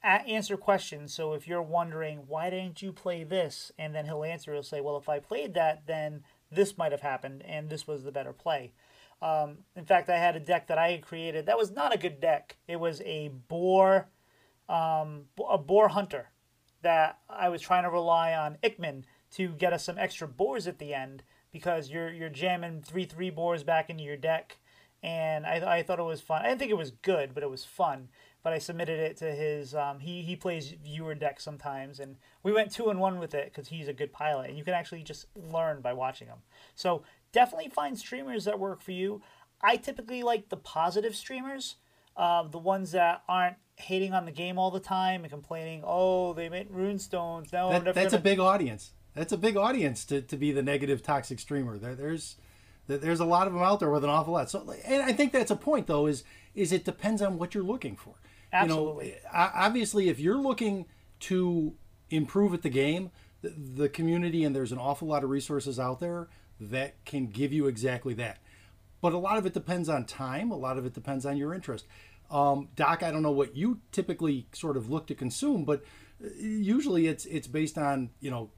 answer questions. So if you're wondering why didn't you play this, and then he'll answer. He'll say, well, if I played that, then this might have happened, and this was the better play. In fact, I had a deck that I had created that was not a good deck. It was a boar hunter that I was trying to rely on Ickman to get us some extra boars at the end because you're jamming 3/3 boars back into your deck, and I thought it was fun. I didn't think it was good, but it was fun. But I submitted it to his he plays viewer deck sometimes, and we went 2-1 with it because he's a good pilot, and you can actually just learn by watching him. So definitely find streamers that work for you. I typically like the positive streamers, the ones that aren't hating on the game all the time and complaining, oh, they made runestones. Now that's a big audience. that's a big audience to be the negative toxic streamer. There's a lot of them out there with an awful lot. So, and I think that's a point though, is it depends on what you're looking for. Absolutely. You know, obviously if you're looking to improve at the game, the community, and there's an awful lot of resources out there that can give you exactly that. But a lot of it depends on time. A lot of it depends on your interest. Doc, I don't know what you typically sort of look to consume, but usually it's based on, you know,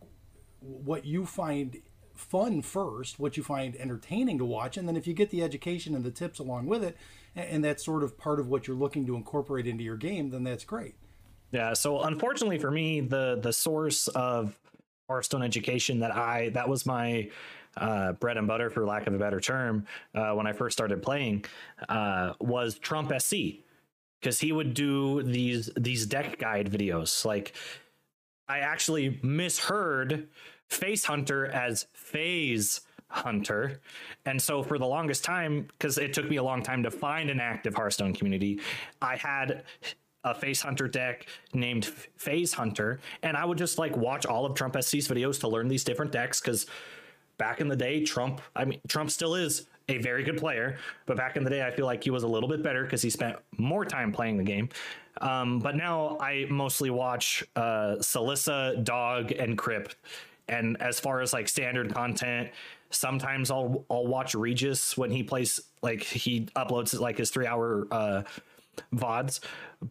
what you find fun first, what you find entertaining to watch, and then if you get the education and the tips along with it, and that's sort of part of what you're looking to incorporate into your game, then that's great. Yeah, so unfortunately for me, the source of Hearthstone education that was my bread and butter, for lack of a better term, when I first started playing, was Trump SC, because he would do these deck guide videos. Like, I actually misheard Face Hunter as Phase Hunter, and so for the longest time, because it took me a long time to find an active Hearthstone community, I had a Phase Hunter deck named Phase Hunter, and I would just like watch all of Trump SC's videos to learn these different decks, because back in the day, Trump still is a very good player, but back in the day I feel like he was a little bit better because he spent more time playing the game. But now I mostly watch Salissa, Dog, and Crypt. And as far as like standard content, sometimes I'll watch Regis when he plays, like he uploads like his 3-hour VODs,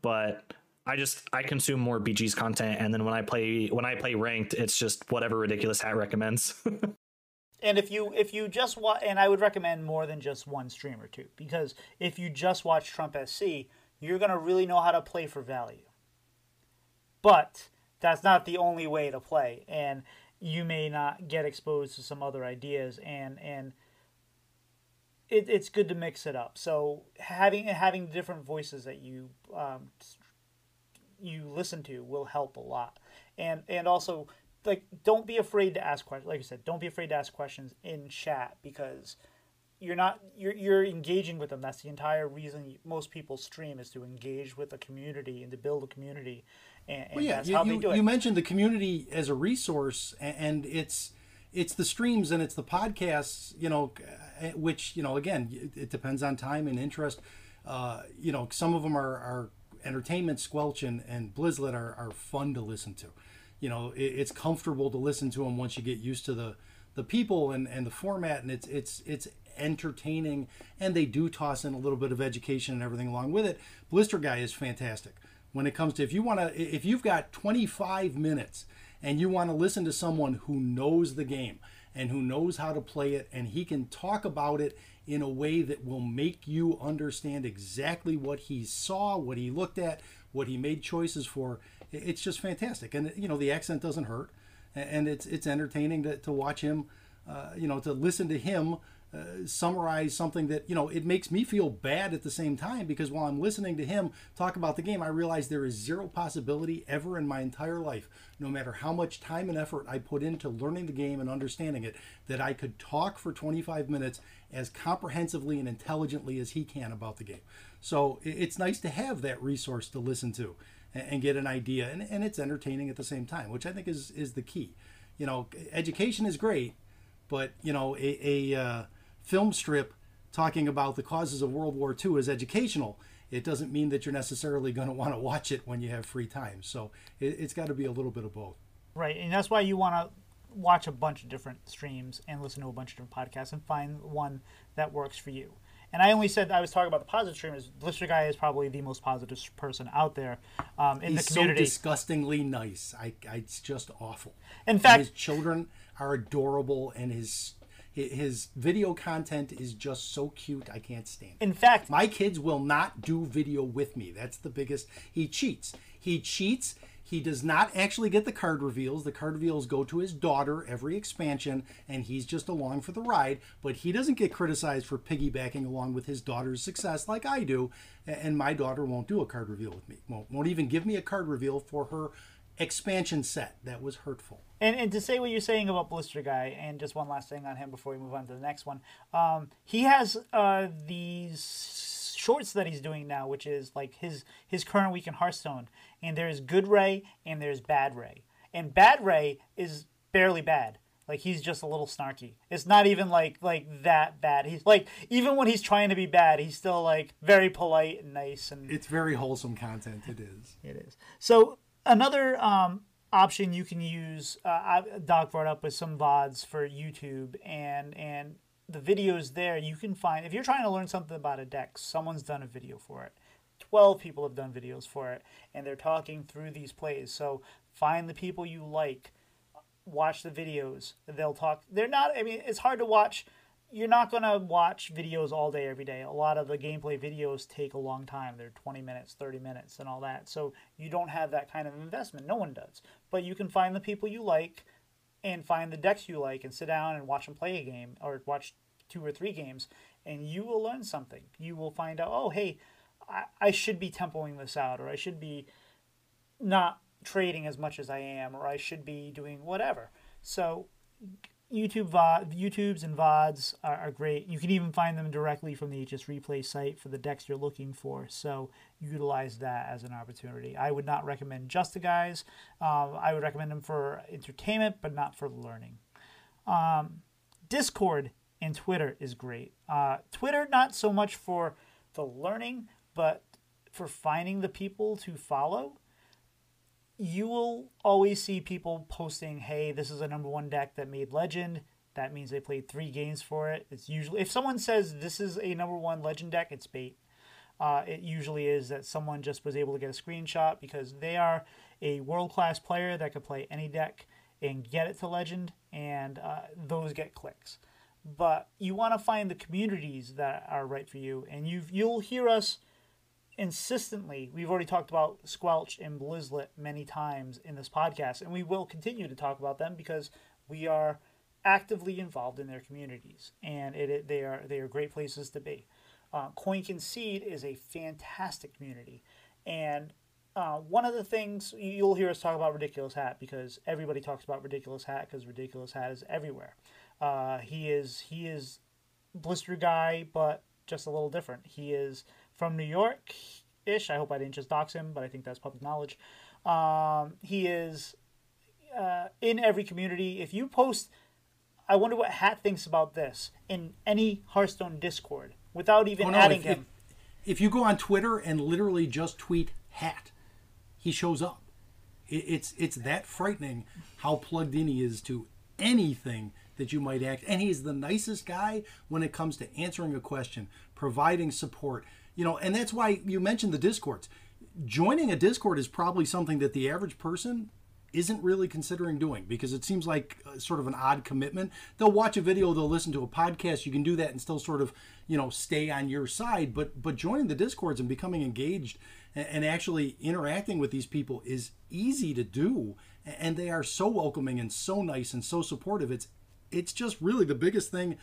but I consume more BG's content. And then when I play ranked, it's just whatever Ridiculous Hat recommends. And if you just watch, and I would recommend more than just one streamer too, because if you just watch Trump SC, you're going to really know how to play for value. But that's not the only way to play. And you may not get exposed to some other ideas, and it's good to mix it up. So having different voices that you listen to will help a lot. And also, like, don't be afraid to ask questions. Like you said, don't be afraid to ask questions in chat, because you're engaging with them. That's the entire reason most people stream, is to engage with a community and to build a community. And yeah, that's how they do it. You mentioned the community as a resource, and it's the streams and it's the podcasts, you know, which, you know, again, it depends on time and interest. You know, some of them are entertainment. Squelch and Blizzlet are fun to listen to. You know, it's comfortable to listen to them once you get used to the people and the format, and it's entertaining, and they do toss in a little bit of education and everything along with it. BlisterGuy is fantastic. When it comes to, if you've got 25 minutes and you want to listen to someone who knows the game and who knows how to play it, and he can talk about it in a way that will make you understand exactly what he saw, what he looked at, what he made choices for, it's just fantastic. And, you know, the accent doesn't hurt, and it's entertaining to watch him, you know, to listen to him summarize something that, you know, it makes me feel bad at the same time, because while I'm listening to him talk about the game, I realize there is zero possibility ever in my entire life, no matter how much time and effort I put into learning the game and understanding it, that I could talk for 25 minutes as comprehensively and intelligently as he can about the game. So it's nice to have that resource to listen to and get an idea, and it's entertaining at the same time, which I think is the key. You know, education is great, but, you know, a film strip talking about the causes of World War II is educational. It doesn't mean that you're necessarily going to want to watch it when you have free time. So it's got to be a little bit of both. Right. And that's why you want to watch a bunch of different streams and listen to a bunch of different podcasts and find one that works for you. And I only said, I was talking about the positive streamers. BlisterGuy is probably the most positive person out there in the community. He's so disgustingly nice. It's just awful. In fact, and his children are adorable, and his video content is just so cute. I can't stand it. In fact, my kids will not do video with me. That's the biggest. He cheats. He cheats. He does not actually get the card reveals. The card reveals go to his daughter every expansion, and he's just along for the ride. But he doesn't get criticized for piggybacking along with his daughter's success like I do. And my daughter won't do a card reveal with me. Won't even give me a card reveal for her expansion set. That was hurtful. And to say what you're saying about BlisterGuy, and just one last thing on him before we move on to the next one. He has these shorts that he's doing now, which is like his current week in Hearthstone, and there's good Ray and there's bad Ray, and bad Ray is barely bad. Like, he's just a little snarky. It's not even, like that bad. He's, like, even when he's trying to be bad, he's still, like, very polite and nice. And it's very wholesome content. It is. It is. So another option you can use, Doc brought up, with some VODs for YouTube. And the videos there you can find. If you're trying to learn something about a deck, someone's done a video for it. 12 people have done videos for it. And they're talking through these plays. So find the people you like. Watch the videos. They'll talk. They're not, I mean, it's hard to watch. You're not going to watch videos all day, every day. A lot of the gameplay videos take a long time. They're 20 minutes, 30 minutes, and all that. So you don't have that kind of investment. No one does. But you can find the people you like and find the decks you like and sit down and watch them play a game or watch 2 or 3 games, and you will learn something. You will find out, oh, hey, I should be tempoing this out, or I should be not trading as much as I am, or I should be doing whatever. So YouTubes and VODs are great. You can even find them directly from the HS Replay site for the decks you're looking for. So utilize that as an opportunity. I would not recommend just the guys. I would recommend them for entertainment, but not for learning. Discord and Twitter is great. Twitter, not so much for the learning, but for finding the people to follow. You will always see people posting, hey, this is a #1 deck that made Legend. That means they played 3 games for it. It's usually, if someone says this is a #1 Legend deck, it's bait. It usually is that someone just was able to get a screenshot because they are a world-class player that could play any deck and get it to Legend, and those get clicks. But you want to find the communities that are right for you, and you'll hear us insistently. We've already talked about Squelch and Blizzlet many times in this podcast, and we will continue to talk about them because we are actively involved in their communities, and they are great places to be. Coin Concede is a fantastic community, and one of the things you'll hear us talk about, Ridiculous Hat, because everybody talks about Ridiculous Hat because Ridiculous Hat is everywhere. He is BlisterGuy, but just a little different. He is from New York-ish. I hope I didn't just dox him, but I think that's public knowledge. He is in every community. If you post, I wonder what Hat thinks about this, in any Hearthstone Discord, without even adding him. If you go on Twitter and literally just tweet Hat, he shows up. It's that frightening how plugged in he is to anything that you might act. And he's the nicest guy when it comes to answering a question, providing support. You know, and that's why you mentioned the Discords. Joining a Discord is probably something that the average person isn't really considering doing because it seems like sort of an odd commitment. They'll watch a video, they'll listen to a podcast. You can do that and still sort of, you know, stay on your side. But joining the Discords and becoming engaged and actually interacting with these people is easy to do. And they are so welcoming and so nice and so supportive. It's just really the biggest thing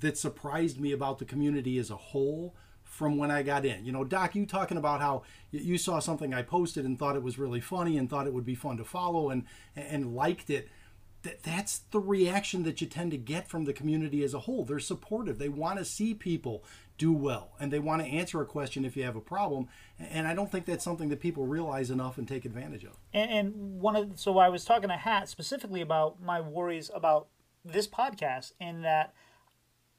that surprised me about the community as a whole from when I got in. You know, Doc, you talking about how you saw something I posted and thought it was really funny and thought it would be fun to follow and liked it. That's the reaction that you tend to get from the community as a whole. They're supportive. They want to see people do well, and they want to answer a question if you have a problem. And I don't think that's something that people realize enough and take advantage of. And so I was talking to Hat specifically about my worries about this podcast, and that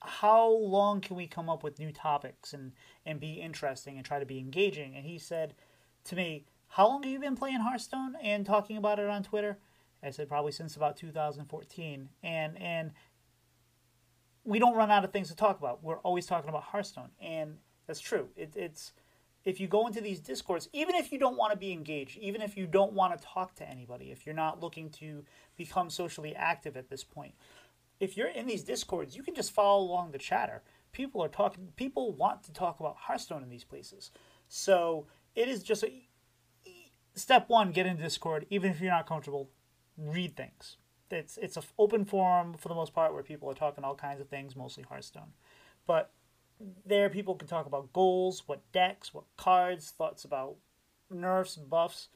how long can we come up with new topics and be interesting and try to be engaging? And he said to me, how long have you been playing Hearthstone and talking about it on Twitter? I said, probably since about 2014. And we don't run out of things to talk about. We're always talking about Hearthstone. And that's true. It's if you go into these Discords, even if you don't want to be engaged, even if you don't want to talk to anybody, if you're not looking to become socially active at this point, if you're in these Discords, you can just follow along the chatter. People are talking. People want to talk about Hearthstone in these places. So it is just step one, get into Discord. Even if you're not comfortable, read things. It's an open forum for the most part where people are talking all kinds of things, mostly Hearthstone. But there people can talk about goals, what decks, what cards, thoughts about nerfs, buffs,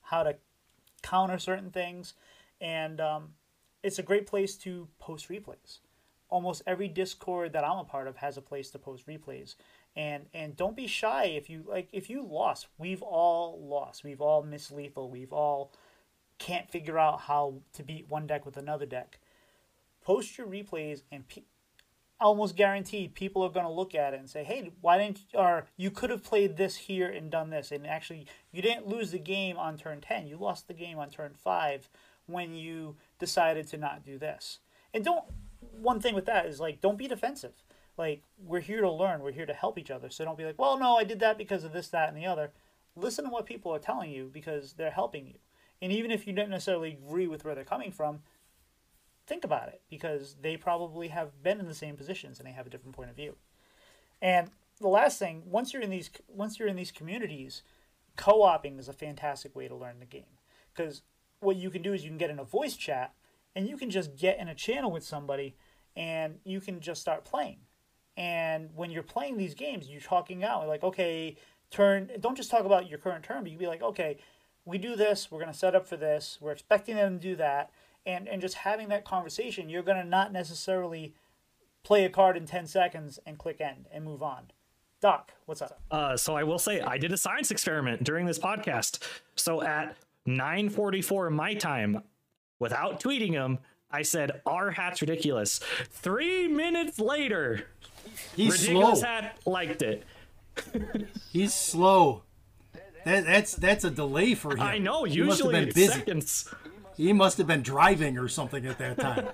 how to counter certain things. And it's a great place to post replays. Almost every Discord that I'm a part of has a place to post replays. And don't be shy if you lost. We've all lost. We've all missed lethal. We've all can't figure out how to beat one deck with another deck, post your replays, and almost guaranteed people are going to look at it and say, hey, why didn't you, or you could have played this here and done this, and actually you didn't lose the game on turn 10, you lost the game on turn 5 when you decided to not do this. And don't, one thing with that is, like, don't be defensive. Like, we're here to learn, we're here to help each other, so don't be like, well, no, I did that because of this, that, and the other. Listen to what people are telling you, because they're helping you. And even if you don't necessarily agree with where they're coming from, think about it, because they probably have been in the same positions and they have a different point of view. And the last thing, once you're in these communities, co-oping is a fantastic way to learn the game, because what you can do is you can get in a voice chat and you can just get in a channel with somebody and you can just start playing. And when you're playing these games, you're talking out like, okay, turn, don't just talk about your current turn, but you can be like, okay, we do this, we're going to set up for this, we're expecting them to do that. And just having that conversation, you're going to not necessarily play a card in 10 seconds and click end and move on. Doc, what's up? So I will say I did a science experiment during this podcast. So at 9:44 my time, without tweeting him, I said, our hat's ridiculous. 3 minutes later, Ridiculous Hat liked it. He's slow. That's a delay for him. I know, usually it's busy. Seconds. He must have been driving or something at that time.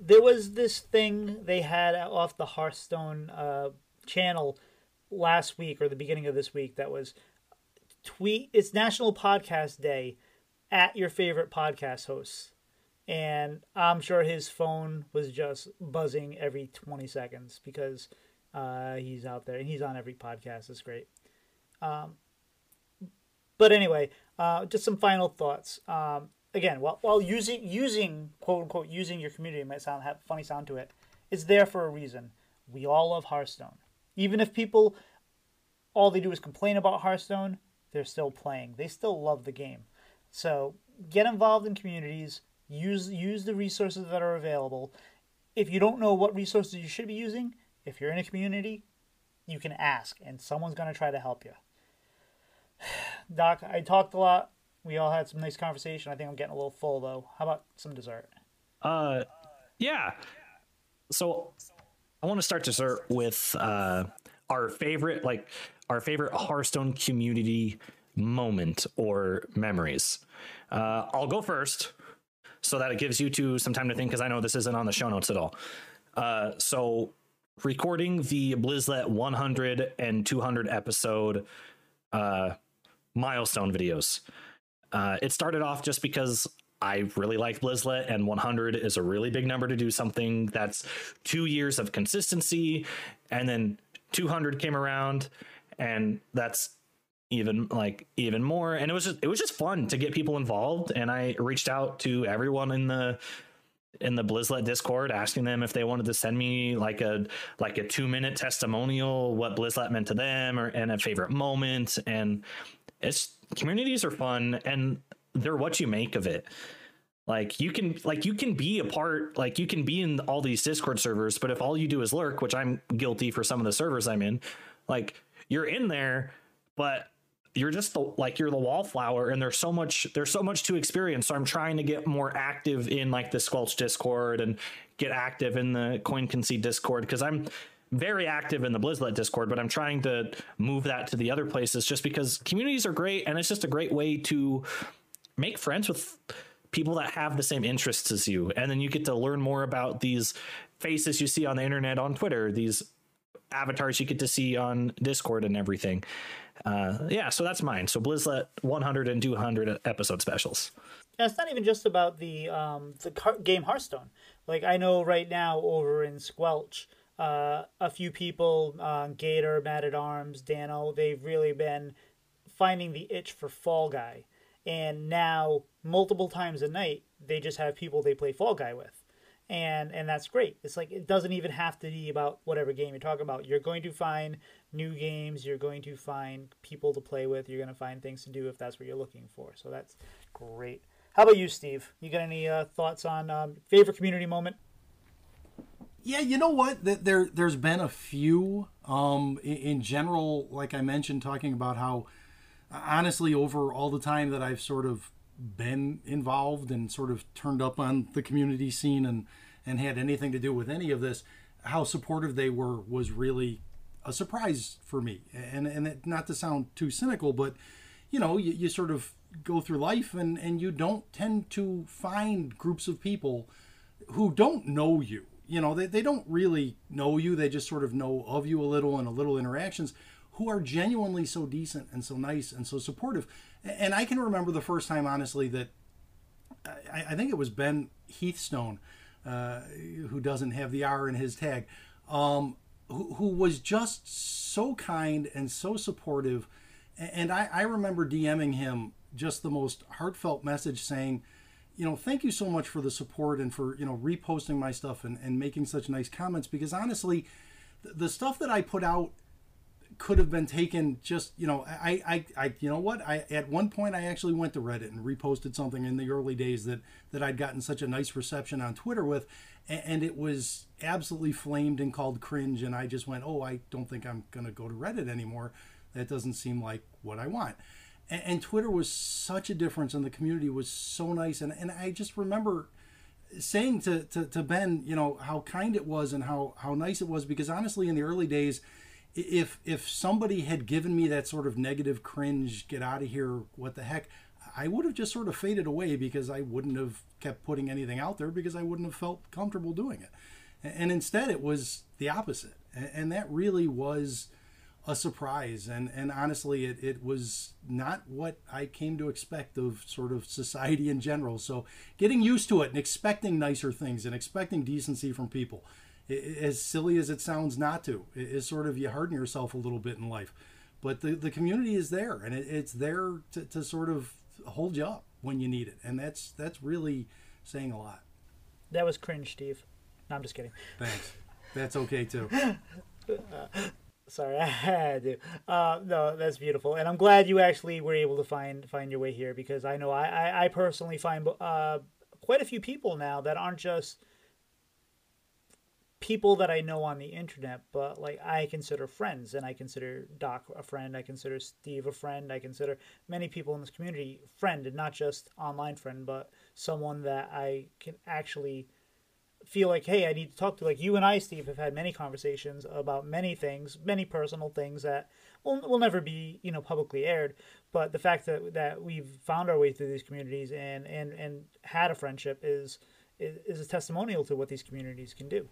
There was this thing they had off the Hearthstone channel last week or the beginning of this week that was tweet. It's National Podcast Day at your favorite podcast hosts. And I'm sure his phone was just buzzing every 20 seconds because he's out there and he's on every podcast. It's great. But anyway, just some final thoughts. Again, while using quote unquote using your community, it might sound have a funny sound to it. It's there for a reason. We all love Hearthstone. Even if people, all they do is complain about Hearthstone, they're still playing. They still love the game. So get involved in communities. Use the resources that are available. If you don't know what resources you should be using, if you're in a community, you can ask, and someone's going to try to help you. Doc, I talked a lot. We all had some nice conversation. I think I'm getting a little full, though. How about some dessert? Yeah. So I want to start dessert with our favorite Hearthstone community moment or memories. I'll go first so that it gives you two some time to think, because I know this isn't on the show notes at all. So recording the Blizzlet 100 and 200 episode milestone videos. It started off just because I really like Blizzlet, and 100 is a really big number to do something that's 2 years of consistency. And then 200 came around, and that's even more. And it was just fun to get people involved. And I reached out to everyone in the Blizzlet Discord, asking them if they wanted to send me like a 2-minute testimonial, what Blizzlet meant to them, and a favorite moment. And communities are fun, and they're what you make of it. Like you can be a part, like you can be in all these Discord servers, but if all you do is lurk, which I'm guilty for some of the servers I'm in, like you're in there, but you're just you're the wallflower, and there's so much to experience. So I'm trying to get more active in like the Squelch Discord and get active in the Coin Concede Discord, because I'm very active in the Blizzlet Discord, but I'm trying to move that to the other places just because communities are great, and it's just a great way to make friends with people that have the same interests as you. And then you get to learn more about these faces you see on the internet, on Twitter, these avatars you get to see on Discord and everything. So that's mine. So Blizzlet 100 and 200 episode specials. Yeah, it's not even just about the game Hearthstone. Like I know right now over in Squelch, a few people, Gator, Mad at Arms, Dano, they've really been finding the itch for Fall Guy. And now multiple times a night, they just have people they play Fall Guy with. And that's great. It's like, it doesn't even have to be about whatever game you're talking about. You're going to find new games. You're going to find people to play with. You're going to find things to do if that's what you're looking for. So that's great. How about you, Steve? You got any thoughts on favorite community moment? Yeah, you know what? There's been a few in general, like I mentioned, talking about how honestly over all the time that I've sort of been involved and sort of turned up on the community scene and had anything to do with any of this, how supportive they were was really a surprise for me. And it, not to sound too cynical, but you know, you sort of go through life and you don't tend to find groups of people who don't know you. You know, they don't really know you. They just sort of know of you a little and a little interactions, who are genuinely so decent and so nice and so supportive. And I can remember the first time, honestly, that I think it was Ben Heathstone, who doesn't have the R in his tag, who was just so kind and so supportive. And I remember DMing him just the most heartfelt message saying, you know, thank you so much for the support and for, you know, reposting my stuff and making such nice comments, because honestly, the stuff that I put out could have been taken just, you know, I you know what, at one point I actually went to Reddit and reposted something in the early days that I'd gotten such a nice reception on Twitter with, and it was absolutely flamed and called cringe, and I just went, oh, I don't think I'm going to go to Reddit anymore. That doesn't seem like what I want. And Twitter was such a difference, and the community was so nice. And I just remember saying to Ben, you know, how kind it was and how nice it was, because honestly, in the early days, if somebody had given me that sort of negative cringe, get out of here, what the heck, I would have just sort of faded away, because I wouldn't have kept putting anything out there, because I wouldn't have felt comfortable doing it. And instead, it was the opposite. And that really was a surprise, and honestly, it was not what I came to expect of sort of society in general. So getting used to it and expecting nicer things and expecting decency from people, as silly as it sounds not to, is sort of, you harden yourself a little bit in life. But the community is there, and it's there to sort of hold you up when you need it, and that's really saying a lot. That was cringe, Steve. No, I'm just kidding. Thanks. That's okay too. Sorry, I had to. No, that's beautiful, and I'm glad you actually were able to find your way here, because I know I personally find quite a few people now that aren't just people that I know on the internet, but like I consider friends, and I consider Doc a friend, I consider Steve a friend, I consider many people in this community friend, and not just online friend, but someone that I can actually feel like, hey, I need to talk to. Like you and I, Steve, have had many conversations about many things, many personal things that will never be, you know, publicly aired. But the fact that we've found our way through these communities and had a friendship is a testimonial to what these communities can do.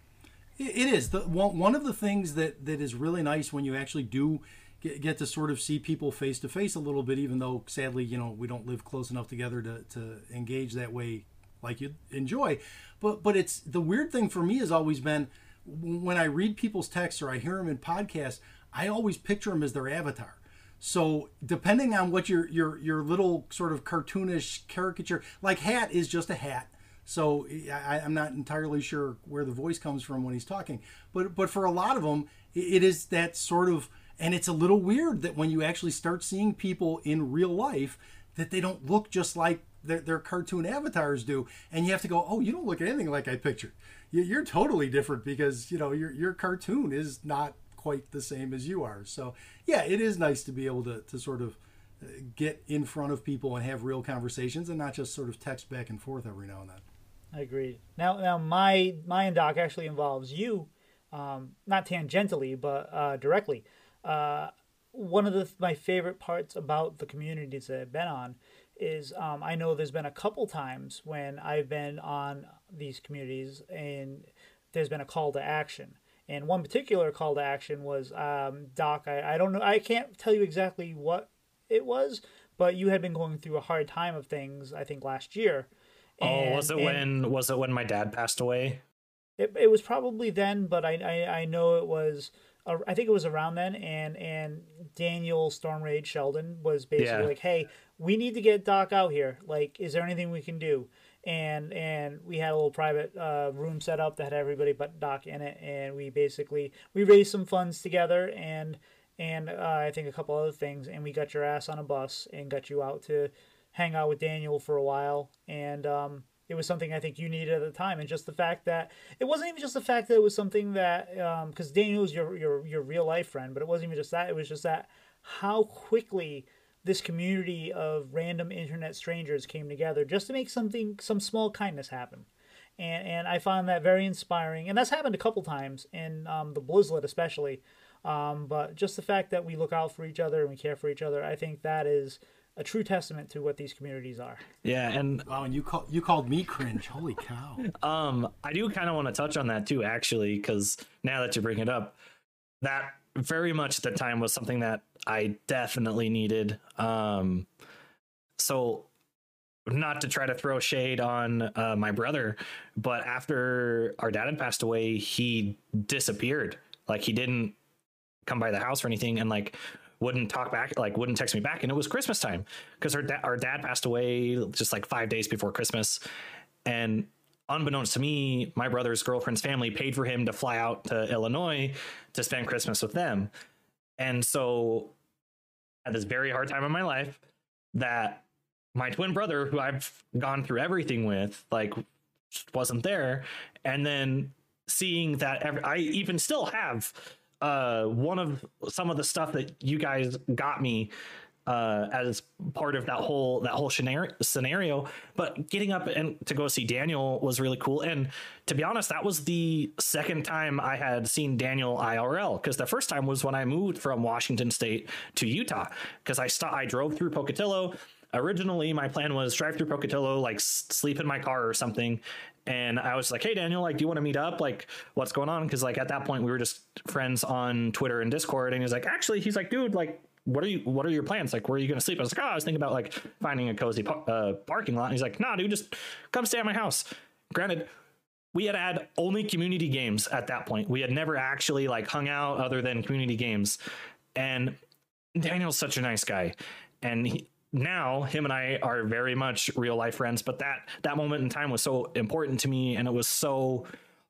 It is. One of the things that is really nice when you actually do get to sort of see people face to face a little bit, even though sadly, you know, we don't live close enough together to engage that way like you'd enjoy. But it's, the weird thing for me has always been, when I read people's texts or I hear them in podcasts, I always picture them as their avatar. So depending on what your little sort of cartoonish caricature, like Hat is just a hat. So I'm not entirely sure where the voice comes from when he's talking. But for a lot of them, it is that sort of, and it's a little weird that when you actually start seeing people in real life, that they don't look just like their cartoon avatars do, and you have to go, oh, you don't look anything like I pictured. You're totally different, because you know your cartoon is not quite the same as you are. So yeah, it is nice to be able to sort of get in front of people and have real conversations, and not just sort of text back and forth every now and then. I agree. Now my and Doc actually involves you, not tangentially, but directly. One of my favorite parts about the communities that I've been on is I know there's been a couple times when I've been on these communities and there's been a call to action. And one particular call to action was, Doc, I don't know, I can't tell you exactly what it was, but you had been going through a hard time of things, I think, last year. Was it when my dad passed away? It was probably then, but I know it was, I think it was around then, and Daniel Stormrage Sheldon was basically like, hey, we need to get Doc out here. Like, is there anything we can do? And we had a little private room set up that had everybody but Doc in it, and we raised some funds together and I think a couple other things, and we got your ass on a bus and got you out to hang out with Daniel for a while, and it was something I think you needed at the time. And just the fact that it wasn't even just the fact that it was something that, because Daniel was your real life friend, but it wasn't even just that. It was just that how quickly this community of random internet strangers came together just to make something, some small kindness happen. And I found that very inspiring. And that's happened a couple times in the Blizzlet especially. But just the fact that we look out for each other and we care for each other, I think that is a true testament to what these communities are. Yeah, and wow, and you called me cringe. Holy cow. I do kind of want to touch on that too, actually, because now that you bring it up, that very much at the time was something that I definitely needed. So not to try to throw shade on my brother, but after our dad had passed away, he disappeared. Like, he didn't come by the house or anything, and like wouldn't talk back, like wouldn't text me back. And it was Christmas time because our dad passed away just like 5 days before Christmas. And unbeknownst to me, my brother's girlfriend's family paid for him to fly out to Illinois to spend Christmas with them. And so at this very hard time in my life, that my twin brother, who I've gone through everything with, like wasn't there. And then seeing that I even still have some of the stuff that you guys got me as part of that whole scenario, but getting up and to go see Daniel was really cool. And to be honest, that was the second time I had seen Daniel IRL, because the first time was when I moved from Washington State to Utah, because I drove through Pocatello. Originally, my plan was drive through Pocatello, like sleep in my car or something. And I was like, hey, Daniel, like, do you want to meet up? Like, what's going on? Because like at that point we were just friends on Twitter and Discord. And he was like, actually, he's like, dude, like, what are your plans? Like, where are you going to sleep? I was like, oh, I was thinking about like finding a cozy parking lot. And he's like, nah, dude, just come stay at my house. Granted, we had only community games at that point. We had never actually like hung out other than community games. And Daniel's such a nice guy. And now him and I are very much real life friends, but that moment in time was so important to me. And it was so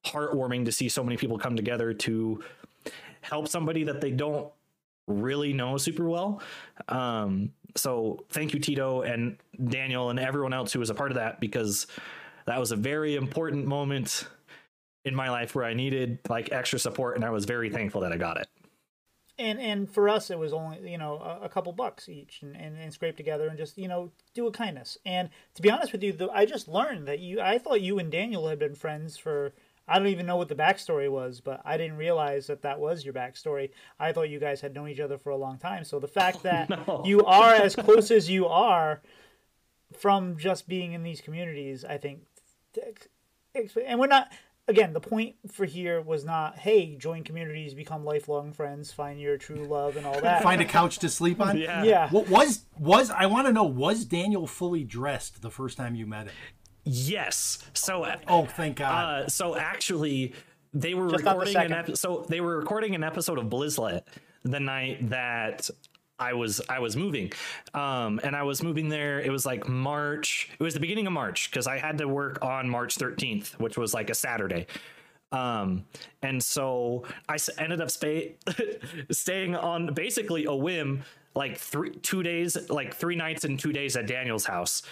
heartwarming to see so many people come together to help somebody that they don't really know super well. So thank you, Tito and Daniel and everyone else who was a part of that, because that was a very important moment in my life where I needed like extra support. And I was very thankful that I got it. And for us, it was only, you know, a couple bucks each and scrape together and just, you know, do a kindness. And to be honest with you, I just learned that I thought you and Daniel had been friends for, I don't even know what the backstory was, but I didn't realize that was your backstory. I thought you guys had known each other for a long time. So the fact that you are as close as you are from just being in these communities, I think, and we're not... Again, the point for here was not, hey, join communities, become lifelong friends, find your true love and all that. Find a couch to sleep on? Yeah. What was I want to know, was Daniel fully dressed the first time you met him? Yes. So oh, thank God. So actually, they were recording an episode of Blizzlet the night that I was moving, and I was moving there. It was like March. It was the beginning of March because I had to work on March 13th, which was like a Saturday. And so I ended up staying on basically a whim, like 2 days, like 3 nights and 2 days at Daniel's house.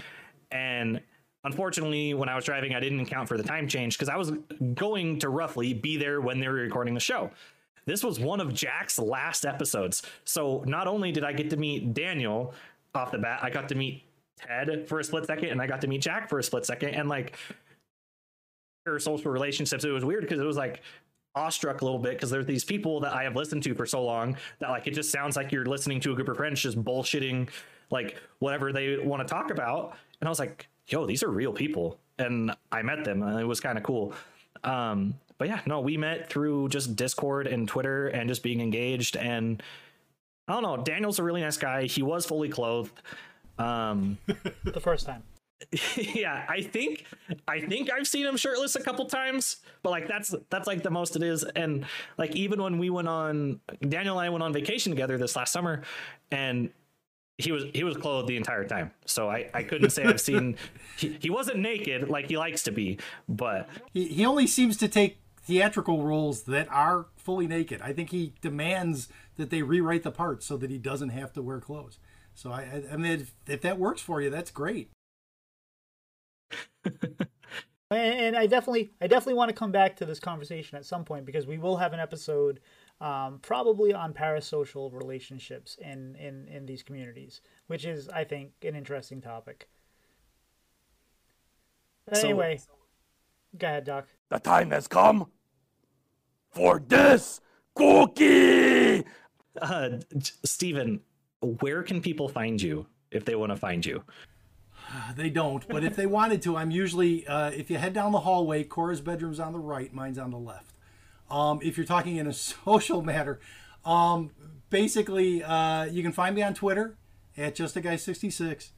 And unfortunately, when I was driving, I didn't account for the time change because I was going to roughly be there when they were recording the show. This was one of Jack's last episodes. So not only did I get to meet Daniel off the bat, I got to meet Ted for a split second and I got to meet Jack for a split second. And like her social relationships, it was weird because it was like awestruck a little bit because there's these people that I have listened to for so long that like it just sounds like you're listening to a group of friends just bullshitting like whatever they want to talk about. And I was like, yo, these are real people. And I met them and it was kind of cool. But yeah, no, we met through just Discord and Twitter and just being engaged. And I don't know, Daniel's a really nice guy. He was fully clothed. The first time. Yeah, I think I've seen him shirtless a couple times, but like that's like the most it is. And like even when we went on, Daniel and I went on vacation together this last summer, and he was clothed the entire time. So I couldn't say I've seen he wasn't naked like he likes to be, but he only seems to take theatrical roles that are fully naked. I think he demands that they rewrite the part so that he doesn't have to wear clothes. So I mean, if that works for you, that's great. And I definitely want to come back to this conversation at some point because we will have an episode probably on parasocial relationships in these communities, which is, I think, an interesting topic. Anyway, go ahead, Doc. The time has come for this cookie! Steven, where can people find you if they want to find you? They don't, but if they wanted to, I'm usually, if you head down the hallway, Cora's bedroom's on the right, mine's on the left. If you're talking in a social matter, basically, you can find me on Twitter at JustAGuy66.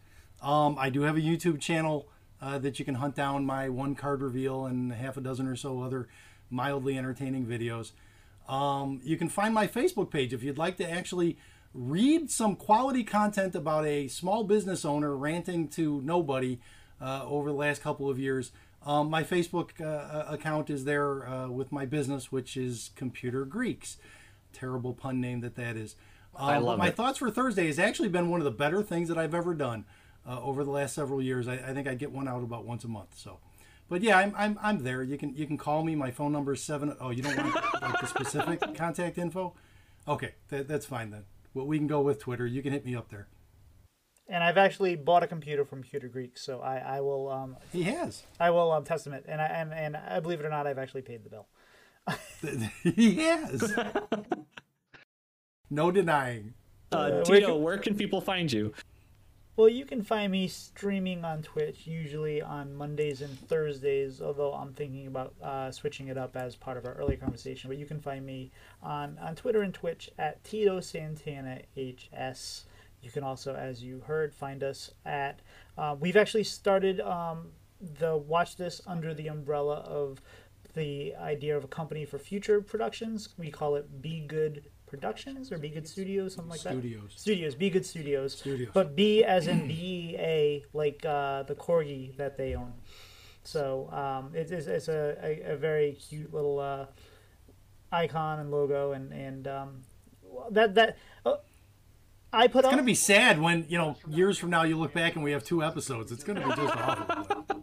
I do have a YouTube channel that you can hunt down my one card reveal and half a dozen or so other mildly entertaining videos. You can find my Facebook page if you'd like to actually read some quality content about a small business owner ranting to nobody over the last couple of years. My Facebook account is there with my business, which is Computer Greeks. Terrible pun name that is. I love my Thoughts for Thursday has actually been one of the better things that I've ever done over the last several years. I think I get one out about once a month. So, but yeah, I'm there. You can call me. My phone number is Oh, you don't want like, the specific contact info? Okay, that's fine then. Well, we can go with Twitter. You can hit me up there. And I've actually bought a computer from Computer Greek, so I will. He has. I will testament, and I believe it or not, I've actually paid the bill. He has. No denying. Tito, where can people find you? Well, you can find me streaming on Twitch, usually on Mondays and Thursdays, although I'm thinking about switching it up as part of our earlier conversation. But you can find me on Twitter and Twitch at Tito Santana HS. You can also, as you heard, find us at... we've actually started the Watch This under the umbrella of the idea of a company for future productions. We call it Be Good Productions or Be Good Studios, something like that. Studios, Be Good Studios. But B as in B-E-A, like the corgi that they own. So it's a very cute little icon and logo, and that. I put. It's gonna be sad when years from now you look back and we have two episodes. It's gonna be just awful.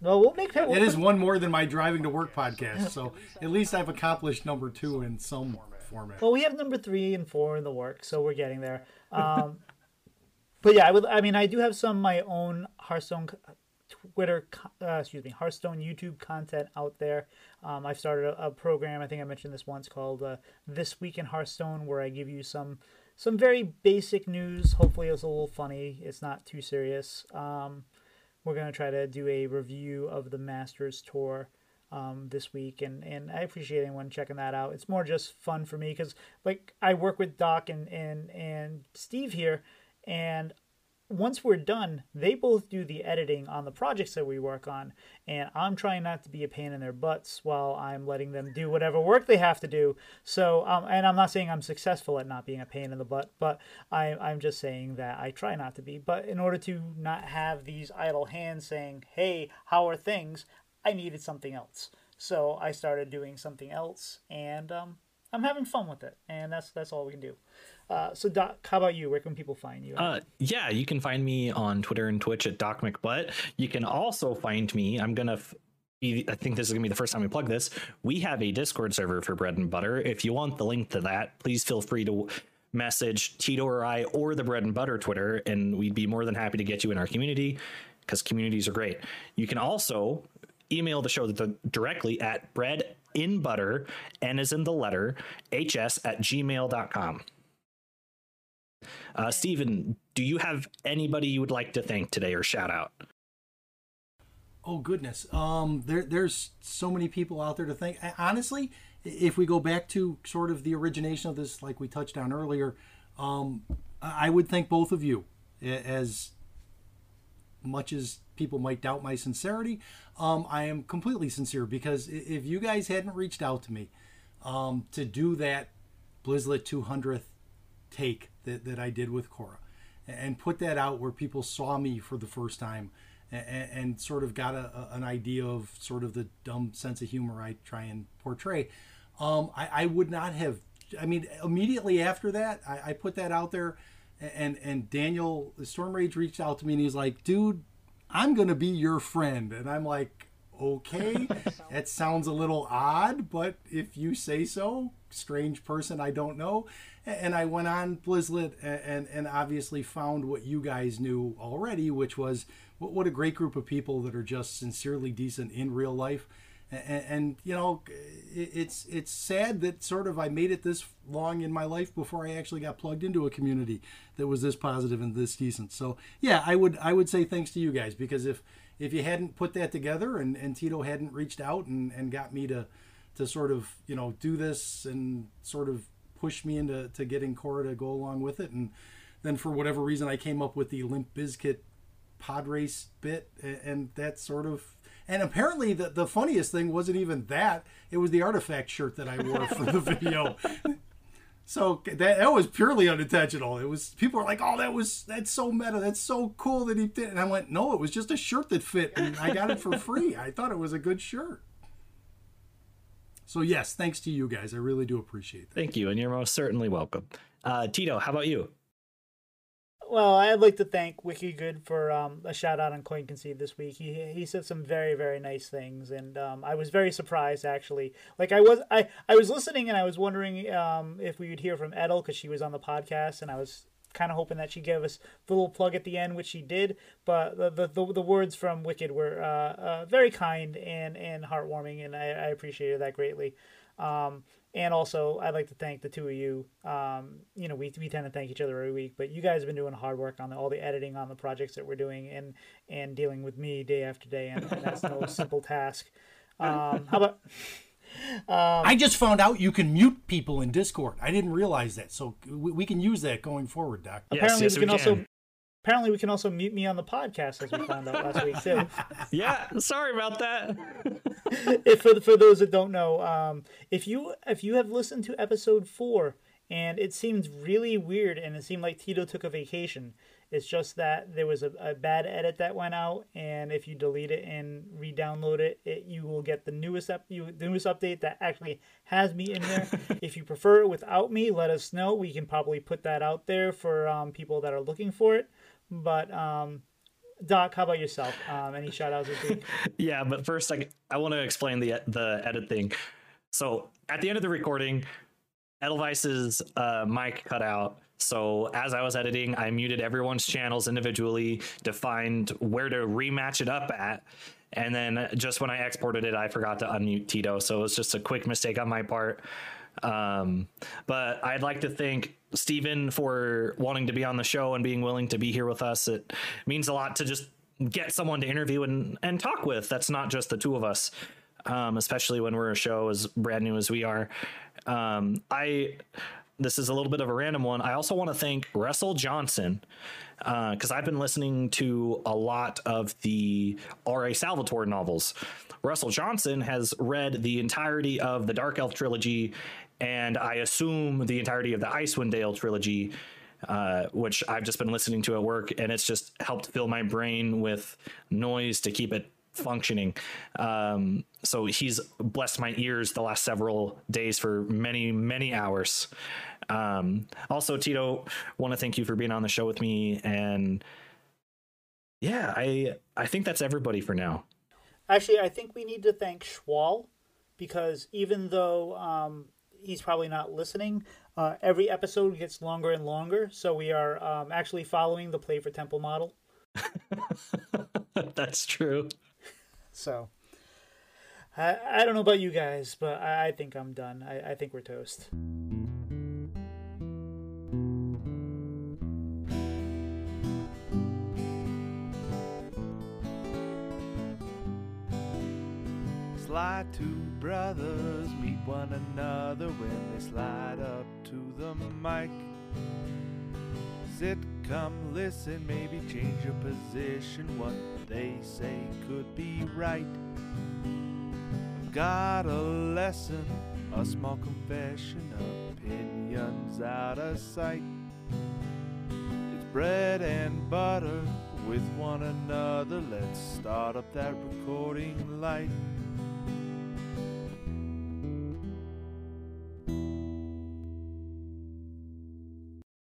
Well, we'll make that. It is one more than my driving to work podcast, so at least I've accomplished number 2 in some format. Well, we have number 3 and 4 in the works, so we're getting there. But yeah, I do have some of my own Hearthstone Twitter, Hearthstone YouTube content out there. I've started a program. I think I mentioned this once called This Week in Hearthstone, where I give you some very basic news. Hopefully, it's a little funny. It's not too serious. We're gonna try to do a review of the Masters Tour this week, and I appreciate anyone checking that out. It's more just fun for me because I work with Doc and Steve here, and once we're done, they both do the editing on the projects that we work on, and I'm trying not to be a pain in their butts while I'm letting them do whatever work they have to do. So, and I'm not saying I'm successful at not being a pain in the butt, but I'm just saying that I try not to be. But in order to not have these idle hands saying, "Hey, how are things?" I needed something else, so I started doing something else, and I'm having fun with it, and that's all we can do. So Doc, how about you? Where can people find you? Yeah, you can find me on Twitter and Twitch at Doc McButt. You can also find me. I think this is gonna be the first time we plug this. We have a Discord server for Bread and Butter. If you want the link to that, please feel free to message Tito or I or the Bread and Butter Twitter, and we'd be more than happy to get you in our community because communities are great. You can also email the show directly at breadinbutter, N as in the letter, hs@gmail.com. Steven, do you have anybody you would like to thank today or shout out? Oh, goodness. There's so many people out there to thank. Honestly, if we go back to sort of the origination of this, like we touched on earlier, I would thank both of you. As much as people might doubt my sincerity, I am completely sincere, because if you guys hadn't reached out to me to do that Blizzlet 200th take that I did with Cora and put that out where people saw me for the first time and sort of got an idea of sort of the dumb sense of humor I try and portray, I would not have. I mean, immediately after that, I put that out there, and Daniel Stormrage reached out to me and he's like, "Dude, I'm gonna be your friend," and I'm like, okay, that sounds a little odd, but if you say so, strange person, I don't know. And I went on Blizzlet and obviously found what you guys knew already, which was what a great group of people that are just sincerely decent in real life. And you know, it's sad that sort of I made it this long in my life before I actually got plugged into a community that was this positive and this decent. So yeah, I would say thanks to you guys, because if you hadn't put that together and Tito hadn't reached out and got me to sort of, you know, do this and sort of push me into getting Cora to go along with it, and then for whatever reason I came up with the Limp Bizkit pod race bit, and that sort of. And apparently the funniest thing wasn't even that. It was the Artifact shirt that I wore for the video. So that was purely unintentional. It was, people were like, oh, that's so meta. That's so cool that he did. And I went, no, it was just a shirt that fit. And I got it for free. I thought it was a good shirt. So yes, thanks to you guys. I really do appreciate that. Thank you. And you're most certainly welcome. Tito, how about you? Well, I'd like to thank Wikigood for a shout out on Coin Concede this week. He said some very, very nice things, and I was very surprised, actually. Like, I was listening and I was wondering if we would hear from Edel, because she was on the podcast, and I was kind of hoping that she gave us the little plug at the end, which she did. But the words from Wicked were very kind and heartwarming, and I appreciated that greatly. And also, I'd like to thank the two of you. You know, we tend to thank each other every week, but you guys have been doing hard work on all the editing on the projects that we're doing and dealing with me day after day, and that's no simple task. How about? I just found out you can mute people in Discord. I didn't realize that, so we can use that going forward, Doc. Apparently, we can also mute me on the podcast, as we found out last week too. Yeah, sorry about that. For those that don't know, if you have listened to episode 4 and it seemed really weird and it seemed like Tito took a vacation, it's just that there was a bad edit that went out, and if you delete it and re-download it, you will get the newest update that actually has me in there. If you prefer it without me, let us know. We can probably put that out there for people that are looking for it. But Doc, how about yourself? Any shout outs this week? Yeah, but first I want to explain the edit thing. So at the end of the recording, Edelweiss's mic cut out. So as I was editing, I muted everyone's channels individually, defined where to rematch it up at. And then just when I exported it, I forgot to unmute Tito. So it was just a quick mistake on my part. But I'd like to thank Steven for wanting to be on the show and being willing to be here with us. It means a lot to just get someone to interview and talk with. That's not just the two of us, especially when we're a show as brand new as we are. This is a little bit of a random one. I also want to thank Russell Johnson, because I've been listening to a lot of the R.A. Salvatore novels. Russell Johnson has read the entirety of the Dark Elf trilogy, and I assume the entirety of the Icewind Dale trilogy, which I've just been listening to at work, and it's just helped fill my brain with noise to keep it functioning. So he's blessed my ears the last several days for many, many hours. Also, Tito, want to thank you for being on the show with me. And yeah, I think that's everybody for now. Actually, I think we need to thank Schwal, because even though he's probably not listening, every episode gets longer and longer. So we are actually following the Play for Temple model. That's true. So I don't know about you guys, but I think I'm done. I think we're toast. Slide two brothers meet one another when they slide up to the mic. Sit, come, listen, maybe change your position. What they say could be right. Got a lesson, a small confession, opinions out of sight. It's bread and butter with one another. Let's start up that recording light.